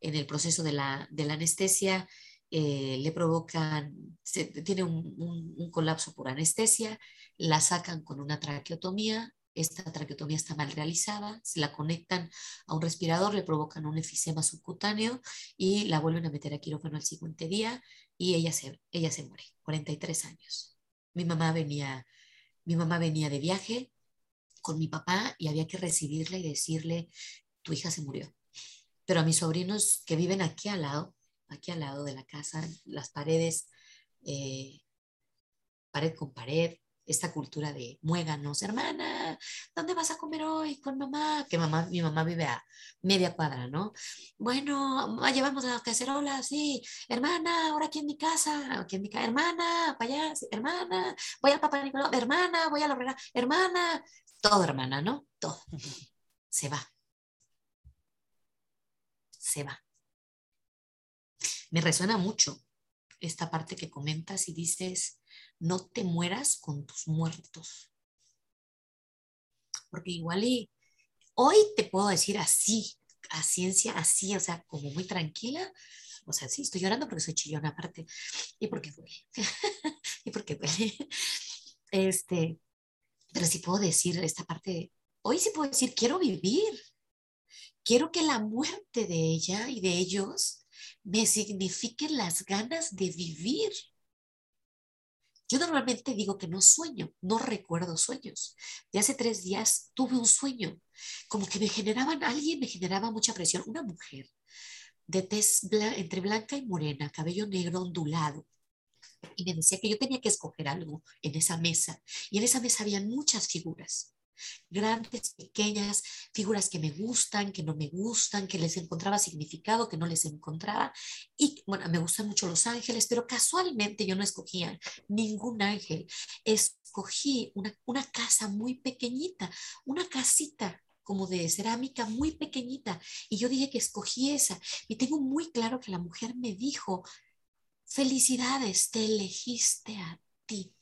En el proceso de la anestesia, le provocan, tiene un colapso por anestesia, la sacan con una traqueotomía, esta traqueotomía está mal realizada, se la conectan a un respirador, le provocan un enfisema subcutáneo y la vuelven a meter a quirófano al siguiente día y ella se muere, 43 años. Mi mamá venía de viaje con mi papá y había que recibirla y decirle, tu hija se murió. Pero a mis sobrinos que viven aquí al lado, aquí al lado de la casa, las paredes, pared con pared, esta cultura de muéganos, hermana, ¿dónde vas a comer hoy con mamá? Que mamá, mi mamá vive a media cuadra, ¿no? Bueno, llevamos la cacerola, sí, hermana, ahora aquí en mi casa, hermana, para allá, sí, hermana, voy al papá Nicolás, hermana, voy a la obrera, hermana, todo hermana, ¿no? Todo. Se va. Se va. Me resuena mucho esta parte que comentas y dices, no te mueras con tus muertos. Porque igual y hoy te puedo decir así, a ciencia, así, o sea, como muy tranquila. O sea, sí, estoy llorando porque soy chillona aparte. Y porque duele. Y porque duele. Pero sí puedo decir esta parte, hoy sí puedo decir, quiero vivir. Quiero que la muerte de ella y de ellos me signifique las ganas de vivir. Yo normalmente digo que no sueño, no recuerdo sueños. De hace 3 días tuve un sueño, como que me generaban, alguien me generaba mucha presión, una mujer de tez entre blanca y morena, cabello negro ondulado, y me decía que yo tenía que escoger algo en esa mesa, y en esa mesa había muchas figuras. Grandes, pequeñas, figuras que me gustan, que no me gustan, que les encontraba significado, que no les encontraba. Y bueno, me gustan mucho los ángeles, pero casualmente yo no escogía ningún ángel. Escogí una casa muy pequeñita, una casita como de cerámica muy pequeñita. Y yo dije que escogí esa. Y tengo muy claro que la mujer me dijo, felicidades, te elegiste a ti.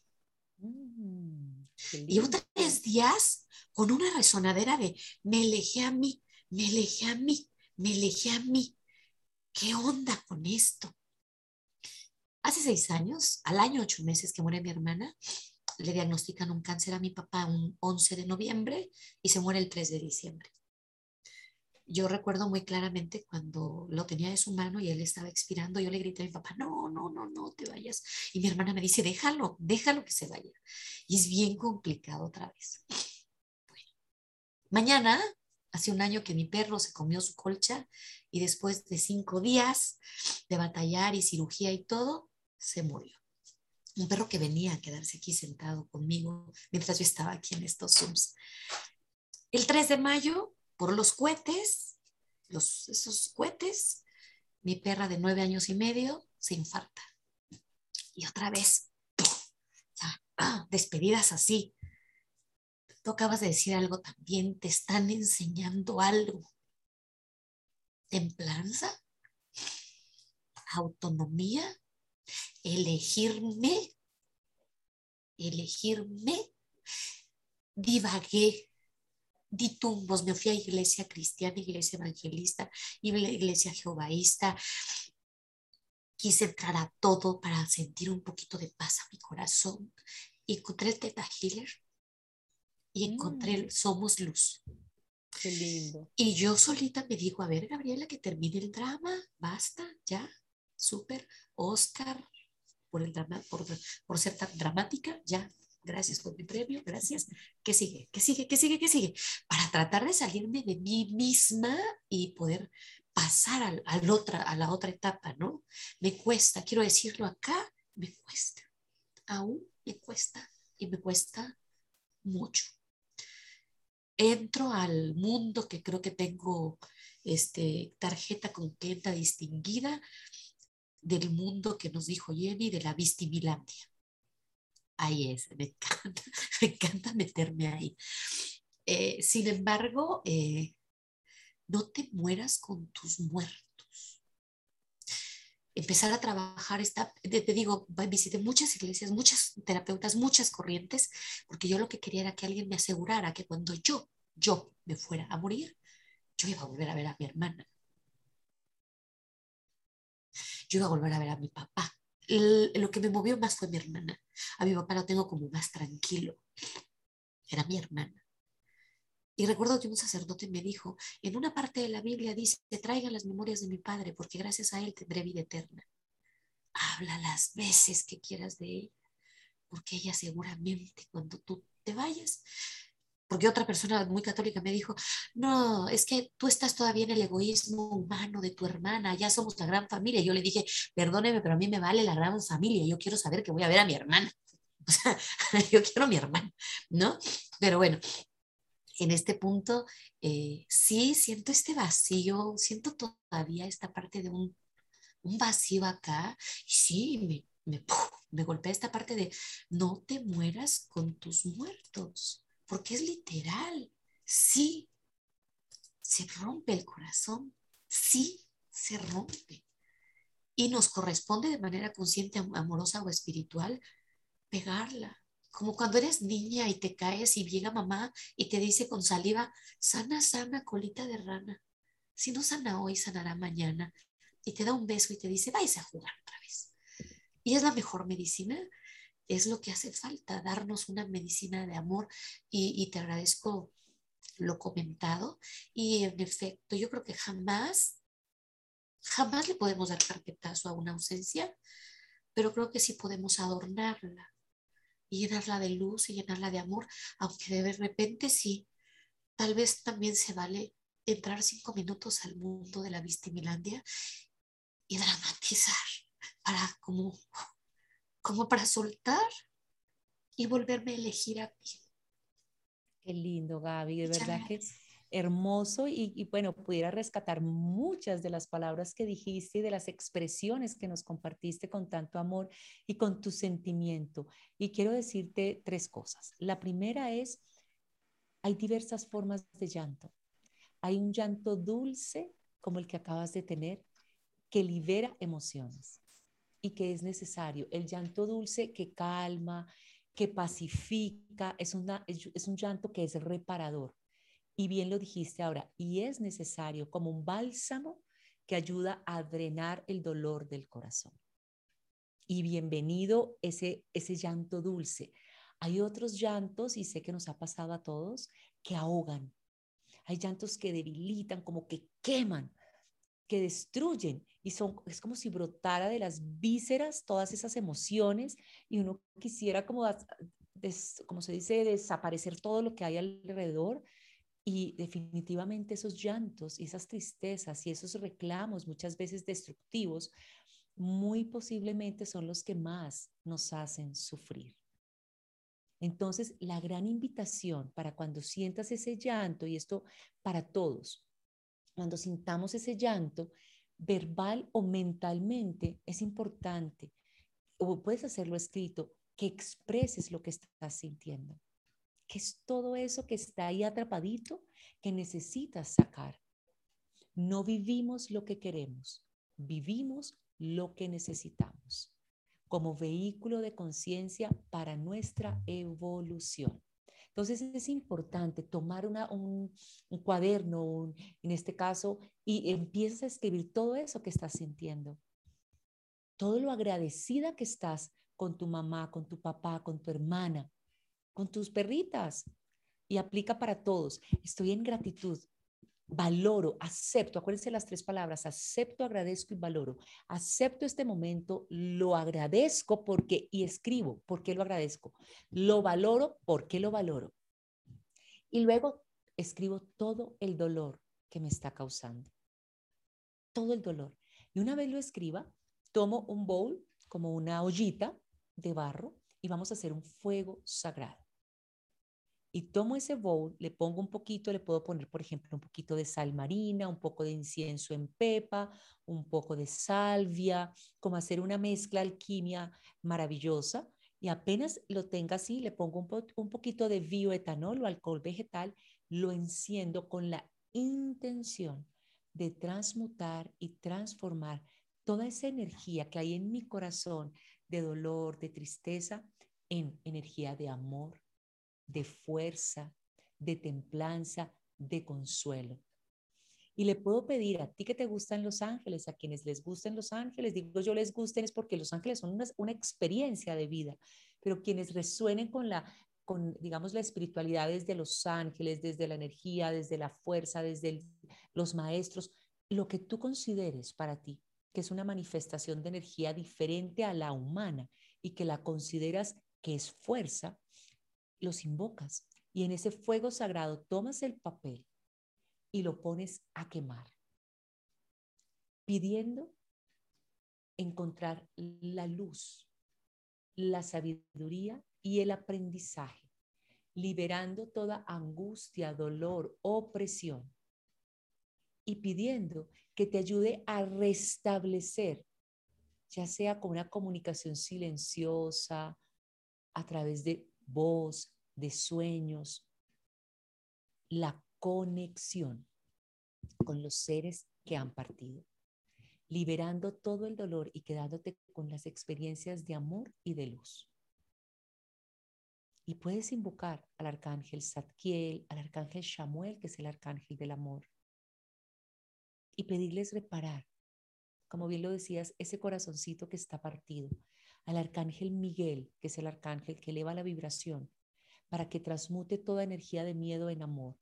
Sí. Y otros 3 días con una resonadera de me elegí a mí, me elegí a mí, me elegí a mí. ¿Qué onda con esto? Hace 6 años, al año 8 meses que muere mi hermana, le diagnostican un cáncer a mi papá un 11 de noviembre y se muere el 3 de diciembre. Yo recuerdo muy claramente cuando lo tenía de su mano y él estaba expirando, yo le grité a mi papá, no, no, no, no te vayas. Y mi hermana me dice, déjalo, déjalo que se vaya. Y es bien complicado otra vez. Bueno, mañana, hace un año que mi perro se comió su colcha y después de 5 días de batallar y cirugía y todo, se murió. Un perro que venía a quedarse aquí sentado conmigo mientras yo estaba aquí en estos Zooms. El 3 de mayo, por los cohetes, esos cohetes, mi perra de 9 años y medio se infarta. Y otra vez, despedidas así. Tú acabas de decir algo también, te están enseñando algo. Templanza, autonomía, elegirme, divagué. Di tumbos, me fui a iglesia cristiana, iglesia evangelista, iglesia jehovaísta. Quise entrar a todo para sentir un poquito de paz a mi corazón. Y encontré el Theta Healer y encontré el Somos Luz. Qué lindo. Y yo solita me digo, a ver, Gabriela, que termine el drama, basta, ya, súper, Oscar, por el drama, por ser tan dramática, ya. Gracias por mi premio, gracias. ¿Qué sigue? ¿Qué sigue? ¿Qué sigue? ¿Qué sigue? Para tratar de salirme de mí misma y poder pasar a la otra etapa, ¿no? Me cuesta, quiero decirlo acá, me cuesta. Aún me cuesta y me cuesta mucho. Entro al mundo que creo que tengo tarjeta con clienta distinguida del mundo que nos dijo Jenny de la Vistimilandia. Ahí es, me encanta meterme ahí. Sin embargo, no te mueras con tus muertos. Empezar a trabajar, te digo, visité muchas iglesias, muchas terapeutas, muchas corrientes, porque yo lo que quería era que alguien me asegurara que cuando yo me fuera a morir, yo iba a volver a ver a mi hermana. Yo iba a volver a ver a mi papá. Lo que me movió más fue mi hermana. A mi papá lo tengo como más tranquilo. Era mi hermana. Y recuerdo que un sacerdote me dijo, en una parte de la Biblia dice, te traigan las memorias de mi padre, porque gracias a él tendré vida eterna. Habla las veces que quieras de ella, porque ella seguramente cuando tú te vayas, Porque otra persona muy católica me dijo, no, es que tú estás todavía en el egoísmo humano de tu hermana, ya somos la gran familia. Yo le dije, perdóneme, pero a mí me vale la gran familia, yo quiero saber que voy a ver a mi hermana. O sea, yo quiero a mi hermana, ¿no? Pero bueno, en este punto sí siento este vacío, siento todavía esta parte de un vacío acá. Y sí, me golpea esta parte de no te mueras con tus muertos. Porque es literal, sí, se rompe el corazón, sí, se rompe. Y nos corresponde de manera consciente, amorosa o espiritual, pegarla. Como cuando eres niña y te caes y llega mamá y te dice con saliva, sana, sana, colita de rana. Si no sana hoy, sanará mañana. Y te da un beso y te dice, vais a jugar otra vez. Y es la mejor medicina. Es lo que hace falta, darnos una medicina de amor y te agradezco lo comentado. Y en efecto, yo creo que jamás le podemos dar carpetazo a una ausencia, pero creo que sí podemos adornarla y llenarla de luz y llenarla de amor, aunque de repente sí, tal vez también se vale entrar 5 minutos al mundo de la Vistimilandia y dramatizar para como para soltar y volverme a elegir a mí. Qué lindo, Gaby, de verdad que es hermoso y bueno, pudiera rescatar muchas de las palabras que dijiste y de las expresiones que nos compartiste con tanto amor y con tu sentimiento. Y quiero decirte 3 cosas. La primera es, hay diversas formas de llanto. Hay un llanto dulce, como el que acabas de tener, que libera emociones. Y que es necesario, el llanto dulce que calma, que pacifica, es un llanto que es reparador, y bien lo dijiste ahora, y es necesario como un bálsamo que ayuda a drenar el dolor del corazón, y bienvenido ese llanto dulce. Hay otros llantos, y sé que nos ha pasado a todos, que ahogan, hay llantos que debilitan, como que queman, que destruyen, y es como si brotara de las vísceras todas esas emociones y uno quisiera como se dice, desaparecer todo lo que hay alrededor. Y definitivamente esos llantos y esas tristezas y esos reclamos muchas veces destructivos muy posiblemente son los que más nos hacen sufrir. Entonces la gran invitación para cuando sientas ese llanto, y esto para todos, cuando sintamos ese llanto, verbal o mentalmente, es importante, o puedes hacerlo escrito, que expreses lo que estás sintiendo, que es todo eso que está ahí atrapadito, que necesitas sacar. No vivimos lo que queremos, vivimos lo que necesitamos, como vehículo de conciencia para nuestra evolución. Entonces es importante tomar un cuaderno, en este caso, y empiezas a escribir todo eso que estás sintiendo. Todo lo agradecida que estás con tu mamá, con tu papá, con tu hermana, con tus perritas. Y aplica para todos. Estoy en gratitud, valoro, acepto. Acuérdense las 3 palabras, acepto, agradezco y valoro. Acepto este momento, lo agradezco porque, y escribo, ¿por qué lo agradezco? Lo valoro, ¿por qué lo valoro? Y luego escribo todo el dolor que me está causando. Todo el dolor. Y una vez lo escriba, tomo un bowl, como una ollita de barro, y vamos a hacer un fuego sagrado. Y tomo ese bowl, le pongo un poquito, le puedo poner, por ejemplo, un poquito de sal marina, un poco de incienso en pepa, un poco de salvia, como hacer una mezcla alquimia maravillosa. Y apenas lo tenga así, le pongo un poquito de bioetanol o alcohol vegetal, lo enciendo con la intención de transmutar y transformar toda esa energía que hay en mi corazón de dolor, de tristeza, en energía de amor, de fuerza, de templanza, de consuelo. Y le puedo pedir a ti que te gustan los ángeles, a quienes les gusten los ángeles, digo yo les gusten es porque los ángeles son una experiencia de vida, pero quienes resuenen con digamos, la espiritualidad desde los ángeles, desde la energía, desde la fuerza, desde los maestros, lo que tú consideres para ti, que es una manifestación de energía diferente a la humana y que la consideras que es fuerza, los invocas y en ese fuego sagrado tomas el papel y lo pones a quemar, pidiendo encontrar la luz, la sabiduría y el aprendizaje, liberando toda angustia, dolor, opresión y pidiendo que te ayude a restablecer, ya sea con una comunicación silenciosa, a través de voz, de sueños, la conexión con los seres que han partido, liberando todo el dolor y quedándote con las experiencias de amor y de luz. Y puedes invocar al arcángel Zadkiel, al arcángel Shamuel, que es el arcángel del amor, y pedirles reparar, como bien lo decías, ese corazoncito que está partido, al arcángel Miguel, que es el arcángel que eleva la vibración, para que transmute toda energía de miedo en amor,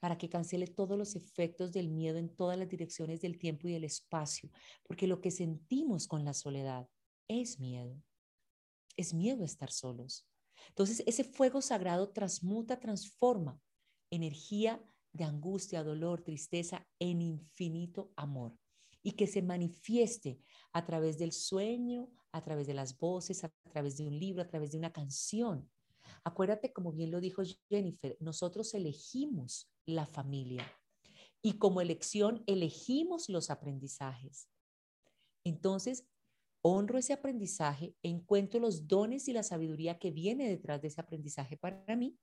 para que cancele todos los efectos del miedo en todas las direcciones del tiempo y del espacio, porque lo que sentimos con la soledad es miedo a estar solos. Entonces ese fuego sagrado transmuta, transforma energía de angustia, dolor, tristeza en infinito amor, y que se manifieste a través del sueño, a través de las voces, a través de un libro, a través de una canción. Acuérdate, como bien lo dijo Jennifer, nosotros elegimos la familia y como elección elegimos los aprendizajes. Entonces, honro ese aprendizaje, encuentro los dones y la sabiduría que viene detrás de ese aprendizaje para mí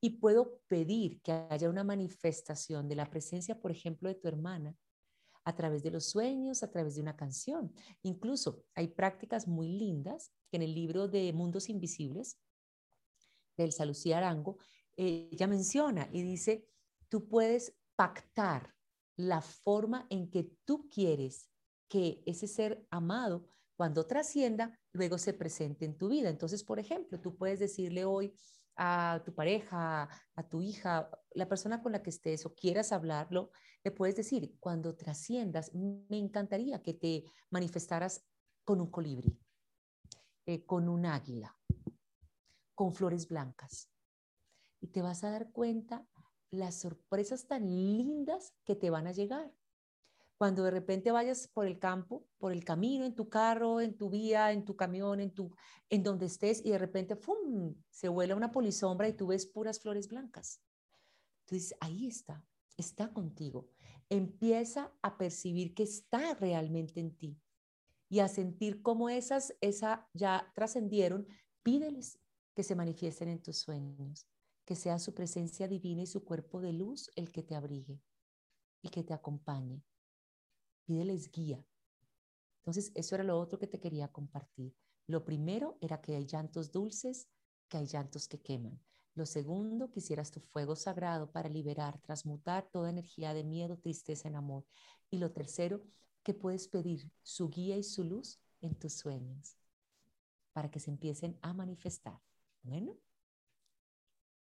y puedo pedir que haya una manifestación de la presencia, por ejemplo, de tu hermana, a través de los sueños, a través de una canción. Incluso hay prácticas muy lindas que en el libro de Mundos Invisibles, del Salusí Arango, ella menciona y dice, tú puedes pactar la forma en que tú quieres que ese ser amado, cuando trascienda, luego se presente en tu vida. Entonces, por ejemplo, tú puedes decirle hoy a tu pareja, a tu hija, la persona con la que estés o quieras hablarlo, le puedes decir, cuando trasciendas, me encantaría que te manifestaras con un colibrí, con un águila, con flores blancas, y te vas a dar cuenta las sorpresas tan lindas que te van a llegar. Cuando de repente vayas por el campo, por el camino, en tu carro, en tu vía, en tu camión, en donde estés, y de repente ¡fum!, se vuela una polisombra y tú ves puras flores blancas. Tú dices, ahí está contigo. Empieza a percibir que está realmente en ti y a sentir cómo esas ya trascendieron. Pídeles que se manifiesten en tus sueños, que sea su presencia divina y su cuerpo de luz el que te abrigue y que te acompañe. Pídeles guía. Entonces, eso era lo otro que te quería compartir. Lo primero era que hay llantos dulces, que hay llantos que queman. Lo segundo, que hicieras tu fuego sagrado para liberar, transmutar toda energía de miedo, tristeza en amor. Y lo tercero, que puedes pedir su guía y su luz en tus sueños para que se empiecen a manifestar. Bueno,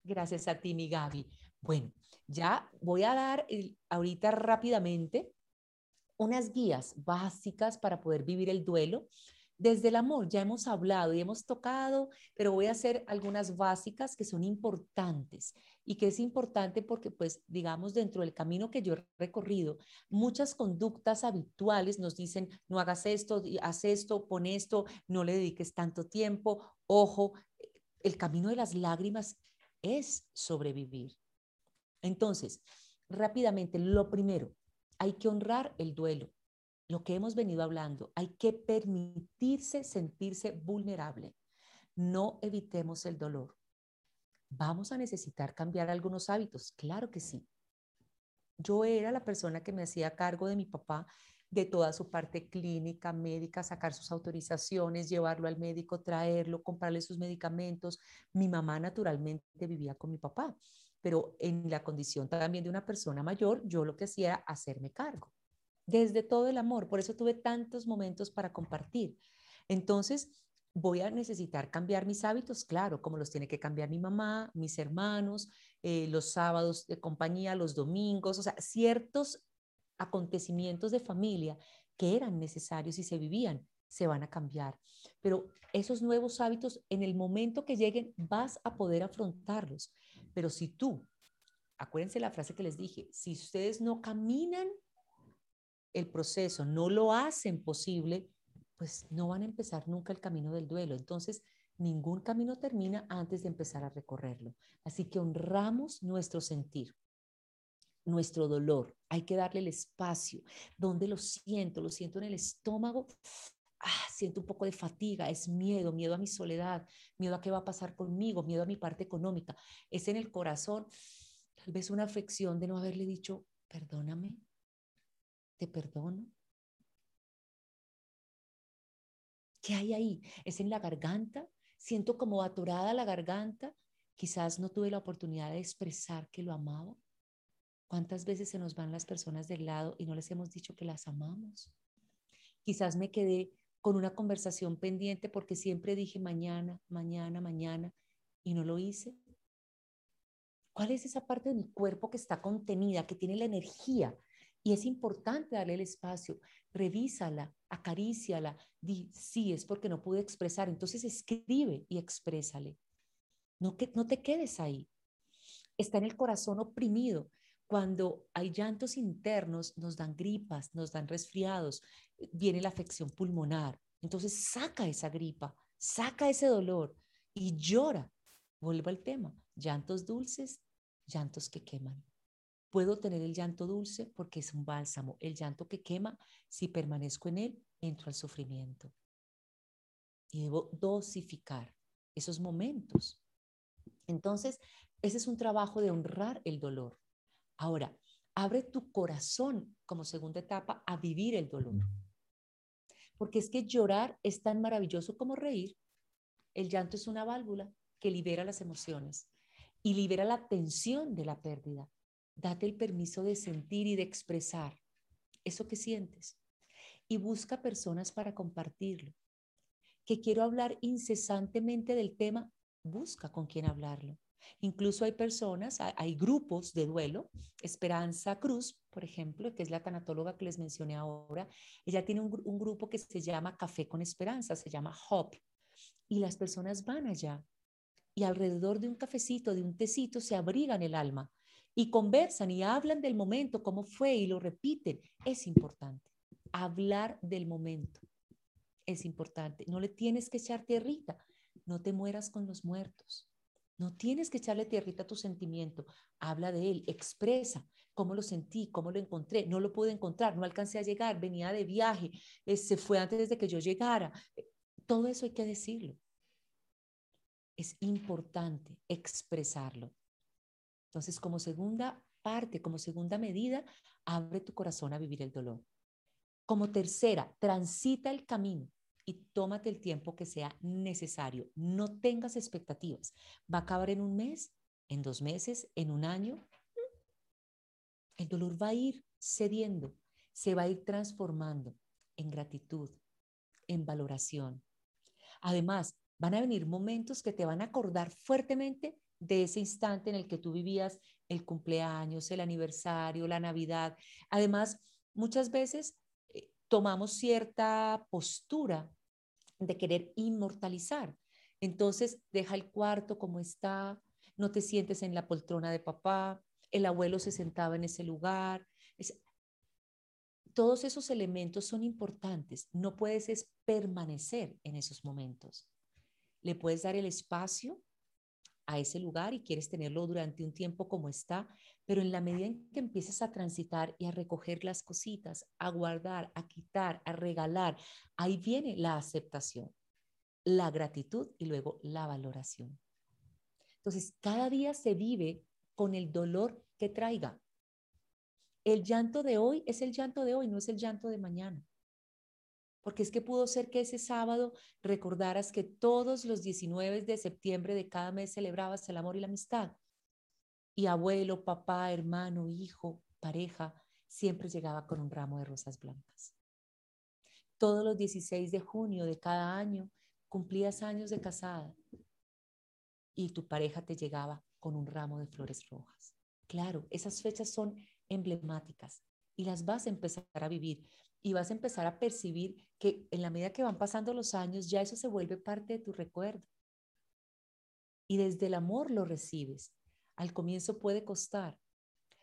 gracias a ti, mi Gaby. Bueno, ya voy a dar ahorita rápidamente unas guías básicas para poder vivir el duelo desde el amor. Ya hemos hablado y hemos tocado, pero voy a hacer algunas básicas que son importantes y que es importante porque, pues, digamos, dentro del camino que yo he recorrido, muchas conductas habituales nos dicen, no hagas esto, haz esto, pon esto, no le dediques tanto tiempo, ojo. El camino de las lágrimas es sobrevivir. Entonces, rápidamente, lo primero, hay que honrar el duelo, lo que hemos venido hablando, hay que permitirse sentirse vulnerable. No evitemos el dolor. Vamos a necesitar cambiar algunos hábitos, claro que sí. Yo era la persona que me hacía cargo de mi papá, de toda su parte clínica, médica, sacar sus autorizaciones, llevarlo al médico, traerlo, comprarle sus medicamentos. Mi mamá naturalmente vivía con mi papá, pero en la condición también de una persona mayor, yo lo que hacía era hacerme cargo, desde todo el amor. Por eso tuve tantos momentos para compartir. Entonces, voy a necesitar cambiar mis hábitos, claro, como los tiene que cambiar mi mamá, mis hermanos, los sábados de compañía, los domingos, o sea, ciertos acontecimientos de familia que eran necesarios y se vivían, se van a cambiar. Pero esos nuevos hábitos, en el momento que lleguen, vas a poder afrontarlos. Pero si tú, acuérdense la frase que les dije, si ustedes no caminan el proceso, no lo hacen posible, pues no van a empezar nunca el camino del duelo. Entonces, ningún camino termina antes de empezar a recorrerlo. Así que honramos nuestro sentir, nuestro dolor. Hay que darle el espacio. ¿Dónde lo siento? Lo siento en el estómago. Ah, siento un poco de fatiga, es miedo, miedo a mi soledad, miedo a qué va a pasar conmigo, miedo a mi parte económica. Es en el corazón, tal vez una aflicción de no haberle dicho, perdóname, te perdono. ¿Qué hay ahí? Es en la garganta, siento como atorada la garganta, quizás no tuve la oportunidad de expresar que lo amaba. ¿Cuántas veces se nos van las personas del lado y no les hemos dicho que las amamos? Quizás me quedé con una conversación pendiente porque siempre dije mañana, mañana, mañana y no lo hice. ¿Cuál es esa parte de mi cuerpo que está contenida, que tiene la energía? Y es importante darle el espacio, revísala, acaríciala, di, sí, es porque no pude expresar, entonces escribe y exprésale. No, que, no te quedes ahí. Está en el corazón oprimido. Cuando hay llantos internos, nos dan gripas, nos dan resfriados, viene la afección pulmonar. Entonces saca esa gripa, saca ese dolor y llora. Vuelvo al tema, llantos dulces, llantos que queman. Puedo tener el llanto dulce porque es un bálsamo. El llanto que quema, si permanezco en él, entro al sufrimiento. Y debo dosificar esos momentos. Entonces, ese es un trabajo de honrar el dolor. Ahora, abre tu corazón como segunda etapa a vivir el dolor. Porque es que llorar es tan maravilloso como reír. El llanto es una válvula que libera las emociones y libera la tensión de la pérdida. Date el permiso de sentir y de expresar eso que sientes. Y busca personas para compartirlo. Que quiero hablar incesantemente del tema, busca con quién hablarlo. Incluso hay personas, hay grupos de duelo. Esperanza Cruz, por ejemplo, que es la tanatóloga que les mencioné ahora, ella tiene un grupo que se llama Café con Esperanza, se llama HOP, y las personas van allá y alrededor de un cafecito, de un tecito, se abrigan el alma y conversan y hablan del momento, cómo fue, y lo repiten. Es importante hablar del momento, es importante. No le tienes que echar tierrita, no te mueras con los muertos. No tienes que echarle tierrita a tu sentimiento. Habla de él, expresa cómo lo sentí, cómo lo encontré. No lo pude encontrar, no alcancé a llegar, venía de viaje, se fue antes de que yo llegara. Todo eso hay que decirlo. Es importante expresarlo. Entonces, como segunda parte, como segunda medida, abre tu corazón a vivir el dolor. Como tercera, transita el camino. Y tómate el tiempo que sea necesario. No tengas expectativas. ¿Va a acabar en un mes? ¿En 2 meses? ¿En un año? El dolor va a ir cediendo. Se va a ir transformando en gratitud, en valoración. Además, van a venir momentos que te van a acordar fuertemente de ese instante en el que tú vivías el cumpleaños, el aniversario, la Navidad. Además, muchas veces tomamos cierta postura de querer inmortalizar. Entonces, deja el cuarto como está, no te sientes en la poltrona de papá, el abuelo se sentaba en ese lugar. Todos esos elementos son importantes. No puedes permanecer en esos momentos. Le puedes dar el espacio a ese lugar y quieres tenerlo durante un tiempo como está, pero en la medida en que empieces a transitar y a recoger las cositas, a guardar, a quitar, a regalar, ahí viene la aceptación, la gratitud y luego la valoración. Entonces, cada día se vive con el dolor que traiga. El llanto de hoy es el llanto de hoy, no es el llanto de mañana. Porque es que pudo ser que ese sábado recordaras que todos los 19 de septiembre de cada mes celebrabas el amor y la amistad. Y abuelo, papá, hermano, hijo, pareja, siempre llegaba con un ramo de rosas blancas. Todos los 16 de junio de cada año cumplías años de casada y tu pareja te llegaba con un ramo de flores rojas. Claro, esas fechas son emblemáticas y las vas a empezar a vivir. Y vas a empezar a percibir que en la medida que van pasando los años, ya eso se vuelve parte de tu recuerdo. Y desde el amor lo recibes. Al comienzo puede costar,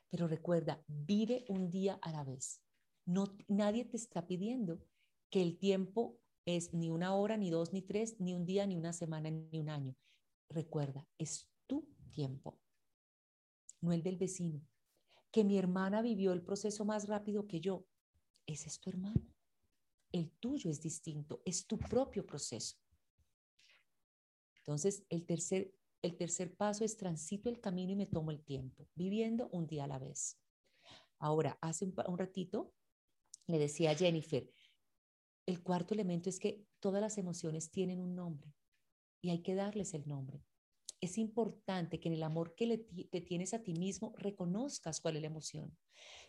pero recuerda, vive un día a la vez. No, nadie te está pidiendo que el tiempo es ni una hora, ni dos, ni tres, ni un día, ni una semana, ni un año. Recuerda, es tu tiempo, no el del vecino. Que mi hermana vivió el proceso más rápido que yo. Esa es tu hermana. El tuyo es distinto, es tu propio proceso. Entonces, el tercer paso es transito el camino y me tomo el tiempo, viviendo un día a la vez. Ahora, hace un ratito le decía a Jennifer, el cuarto elemento es que todas las emociones tienen un nombre y hay que darles el nombre. Es importante que en el amor que te tienes a ti mismo reconozcas cuál es la emoción.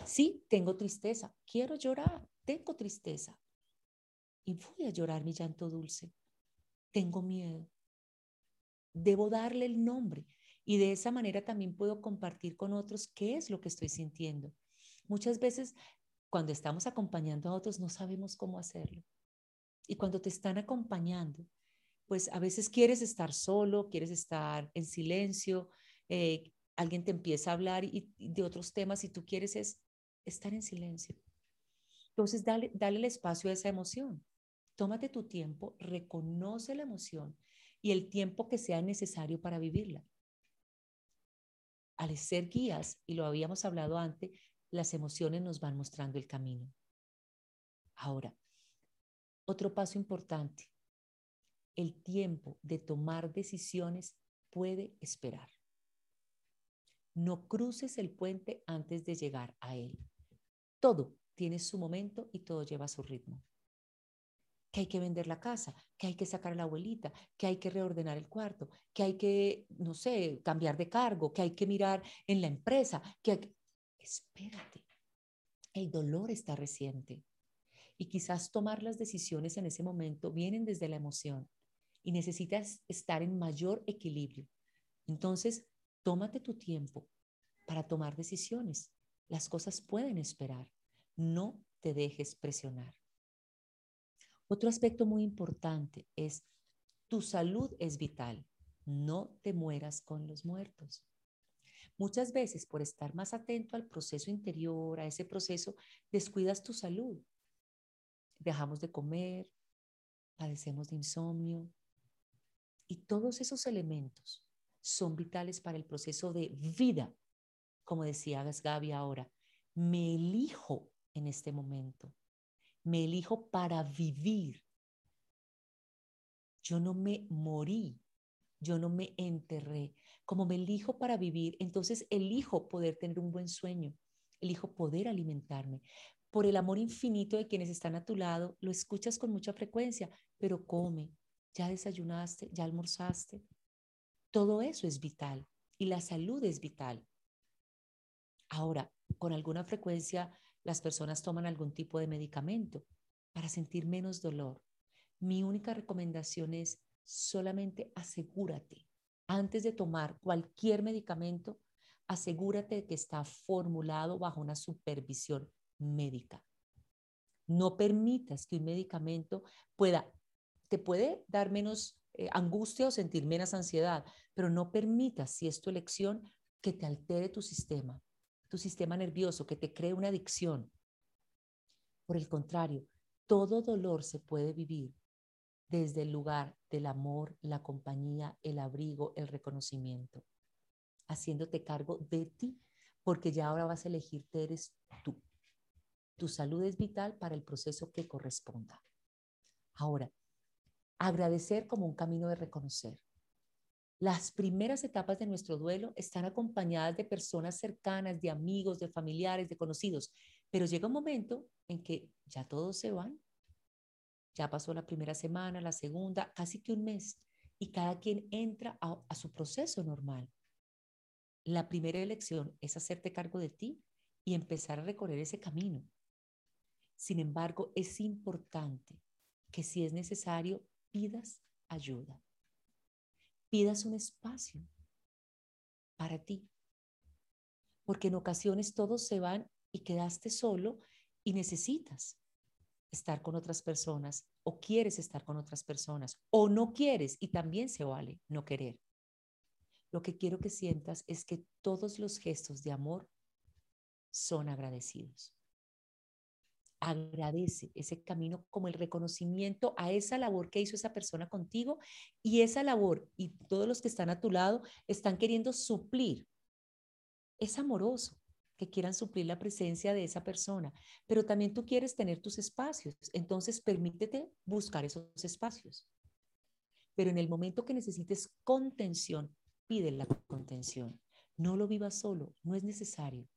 Sí, tengo tristeza, quiero llorar, tengo tristeza y voy a llorar mi llanto dulce. Tengo miedo. Debo darle el nombre y de esa manera también puedo compartir con otros qué es lo que estoy sintiendo. Muchas veces cuando estamos acompañando a otros no sabemos cómo hacerlo. Y cuando te están acompañando, pues a veces quieres estar solo, quieres estar en silencio, alguien te empieza a hablar y de otros temas y tú quieres es estar en silencio. Entonces dale el espacio a esa emoción. Tómate tu tiempo, reconoce la emoción y el tiempo que sea necesario para vivirla. Al ser guías, y lo habíamos hablado antes, las emociones nos van mostrando el camino. Ahora, otro paso importante. El tiempo de tomar decisiones puede esperar. No cruces el puente antes de llegar a él. Todo tiene su momento y todo lleva su ritmo. Que hay que vender la casa, que hay que sacar a la abuelita, que hay que reordenar el cuarto, que hay que, no sé, cambiar de cargo, que hay que mirar en la empresa, que hay que... Espérate, el dolor está reciente y quizás tomar las decisiones en ese momento vienen desde la emoción y necesitas estar en mayor equilibrio. Entonces, tómate tu tiempo para tomar decisiones. Las cosas pueden esperar, no te dejes presionar. Otro aspecto muy importante es tu salud es vital. No te mueras con los muertos. Muchas veces por estar más atento al proceso interior, a ese proceso, descuidas tu salud. Dejamos de comer, padecemos de insomnio y todos esos elementos son vitales para el proceso de vida. Como decía Gaby ahora, me elijo en este momento. Me elijo para vivir. Yo no me morí, yo no me enterré. Como me elijo para vivir, entonces elijo poder tener un buen sueño, elijo poder alimentarme. Por el amor infinito de quienes están a tu lado, lo escuchas con mucha frecuencia, pero come, ya desayunaste, ya almorzaste. Todo eso es vital y la salud es vital. Ahora, con alguna frecuencia, las personas toman algún tipo de medicamento para sentir menos dolor. Mi única recomendación es solamente asegúrate. Antes de tomar cualquier medicamento, asegúrate de que está formulado bajo una supervisión médica. No permitas que un medicamento te puede dar menos angustia o sentir menos ansiedad, pero no permitas, si es tu elección, que te altere tu sistema nervioso, que te cree una adicción. Por el contrario, todo dolor se puede vivir desde el lugar del amor, la compañía, el abrigo, el reconocimiento, haciéndote cargo de ti, porque ya ahora vas a elegirte, eres tú. Tu salud es vital para el proceso que corresponda. Ahora, agradecer como un camino de reconocer. Las primeras etapas de nuestro duelo están acompañadas de personas cercanas, de amigos, de familiares, de conocidos, pero llega un momento en que ya todos se van. Ya pasó la primera semana, la segunda, casi que un mes, y cada quien entra a su proceso normal. La primera elección es hacerte cargo de ti y empezar a recorrer ese camino. Sin embargo, es importante que si es necesario, pidas ayuda. Pidas un espacio para ti, porque en ocasiones todos se van y quedaste solo y necesitas estar con otras personas o quieres estar con otras personas o no quieres y también se vale no querer. Lo que quiero que sientas es que todos los gestos de amor son agradecidos. Agradece ese camino como el reconocimiento a esa labor que hizo esa persona contigo, y esa labor y todos los que están a tu lado están queriendo suplir. Es amoroso que quieran suplir la presencia de esa persona, pero también tú quieres tener tus espacios, entonces permítete buscar esos espacios. Pero en el momento que necesites contención, pide la contención. No lo vivas solo, no es necesario.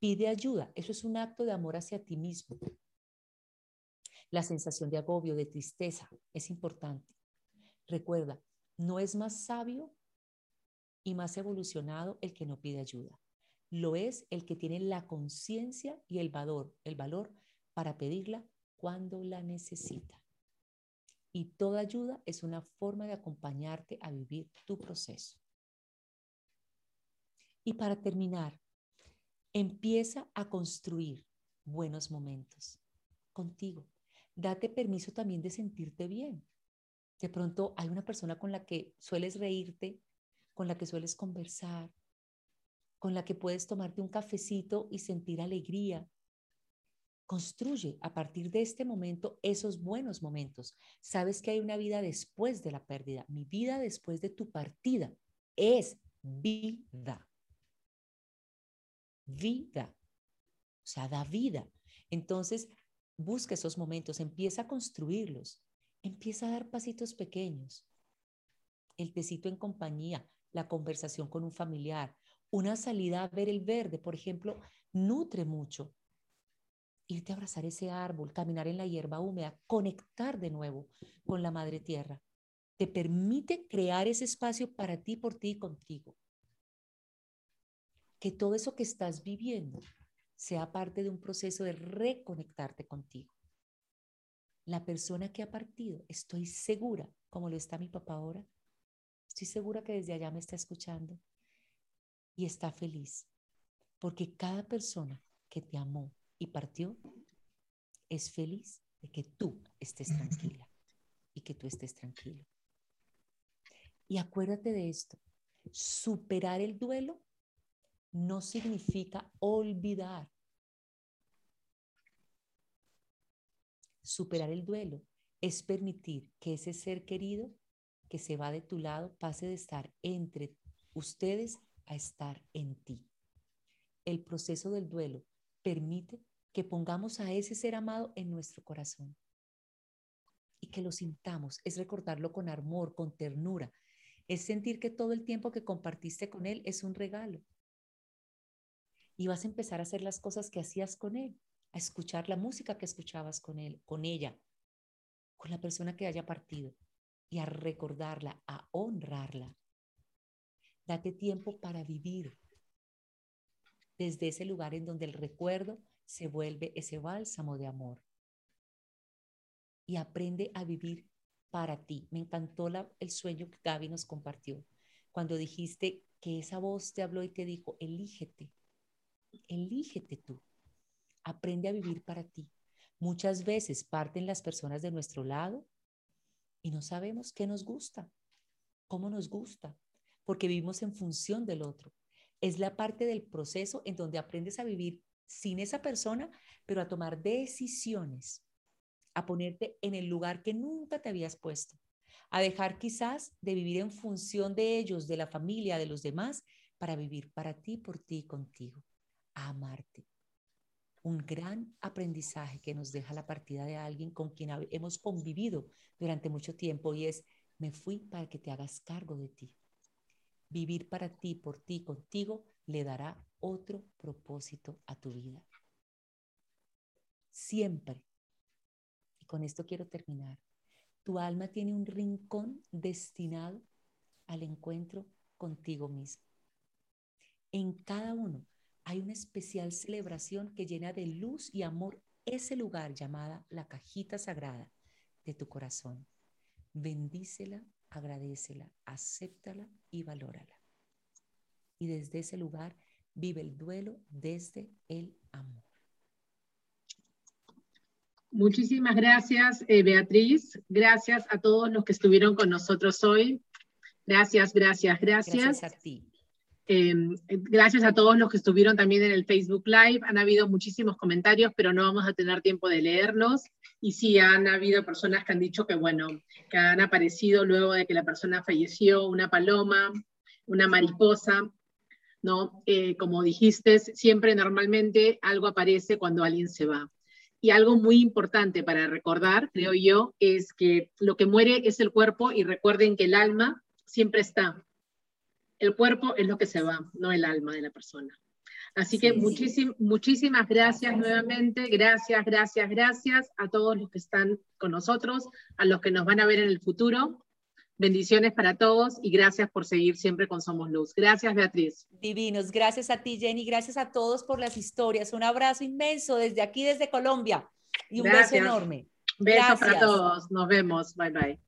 Pide ayuda, eso es un acto de amor hacia ti mismo. La sensación de agobio, de tristeza, es importante. Recuerda, no es más sabio y más evolucionado el que no pide ayuda. Lo es el que tiene la conciencia y el valor para pedirla cuando la necesita. Y toda ayuda es una forma de acompañarte a vivir tu proceso. Y para terminar, empieza a construir buenos momentos contigo. Date permiso también de sentirte bien. De pronto hay una persona con la que sueles reírte, con la que sueles conversar, con la que puedes tomarte un cafecito y sentir alegría. Construye a partir de este momento esos buenos momentos. Sabes que hay una vida después de la pérdida. Mi vida después de tu partida es vida. Vida, o sea, da vida. Entonces, busca esos momentos, empieza a construirlos, empieza a dar pasitos pequeños. El tecito en compañía, la conversación con un familiar, una salida a ver el verde, por ejemplo, nutre mucho. Irte a abrazar ese árbol, caminar en la hierba húmeda, conectar de nuevo con la madre tierra. Te permite crear ese espacio para ti, por ti y contigo. Que todo eso que estás viviendo sea parte de un proceso de reconectarte contigo. La persona que ha partido, estoy segura, como lo está mi papá ahora, estoy segura que desde allá me está escuchando y está feliz, porque cada persona que te amó y partió es feliz de que tú estés tranquila y que tú estés tranquilo. Y acuérdate de esto, superar el duelo no significa olvidar. Superar el duelo es permitir que ese ser querido que se va de tu lado pase de estar entre ustedes a estar en ti. El proceso del duelo permite que pongamos a ese ser amado en nuestro corazón y que lo sintamos. Es recordarlo con amor, con ternura. Es sentir que todo el tiempo que compartiste con él es un regalo. Y vas a empezar a hacer las cosas que hacías con él, a escuchar la música que escuchabas con él, con ella, con la persona que haya partido, y a recordarla, a honrarla. Date tiempo para vivir desde ese lugar en donde el recuerdo se vuelve ese bálsamo de amor. Y aprende a vivir para ti. Me encantó el sueño que Gaby nos compartió, cuando dijiste que esa voz te habló y te dijo, elígete. Elígete tú, aprende a vivir para ti. Muchas veces parten las personas de nuestro lado y no sabemos qué nos gusta, cómo nos gusta, porque vivimos en función del otro. Es la parte del proceso en donde aprendes a vivir sin esa persona, pero a tomar decisiones, a ponerte en el lugar que nunca te habías puesto, a dejar quizás de vivir en función de ellos, de la familia, de los demás, para vivir para ti, por ti y contigo. A amarte. Un gran aprendizaje que nos deja la partida de alguien con quien hemos convivido durante mucho tiempo, y es, me fui para que te hagas cargo de ti. Vivir para ti, por ti, contigo, le dará otro propósito a tu vida. Siempre, y con esto quiero terminar, tu alma tiene un rincón destinado al encuentro contigo mismo. En cada uno hay una especial celebración que llena de luz y amor ese lugar llamada la cajita sagrada de tu corazón. Bendícela, agradécela, acéptala y valórala. Y desde ese lugar vive el duelo desde el amor. Muchísimas gracias, Beatriz. Gracias a todos los que estuvieron con nosotros hoy. Gracias, gracias, gracias. Gracias a ti. Gracias a todos los que estuvieron también en el Facebook Live. Han habido muchísimos comentarios, pero no vamos a tener tiempo de leerlos. Y sí, han habido personas que han dicho que, bueno, que han aparecido luego de que la persona falleció, una paloma, una mariposa, ¿no? Como dijiste, siempre normalmente algo aparece cuando alguien se va. Y algo muy importante para recordar, creo yo, es que lo que muere es el cuerpo, y recuerden que el alma siempre está. El cuerpo es lo que se va, no el alma de la persona. Así que sí, muchísimas gracias nuevamente. Gracias, gracias, gracias a todos los que están con nosotros, a los que nos van a ver en el futuro. Bendiciones para todos y gracias por seguir siempre con Somos Luz. Gracias, Beatriz. Divinos, gracias a ti, Jenny, gracias a todos por las historias. Un abrazo inmenso desde aquí, desde Colombia, y un beso enorme. Besos para todos. Nos vemos. Bye, bye.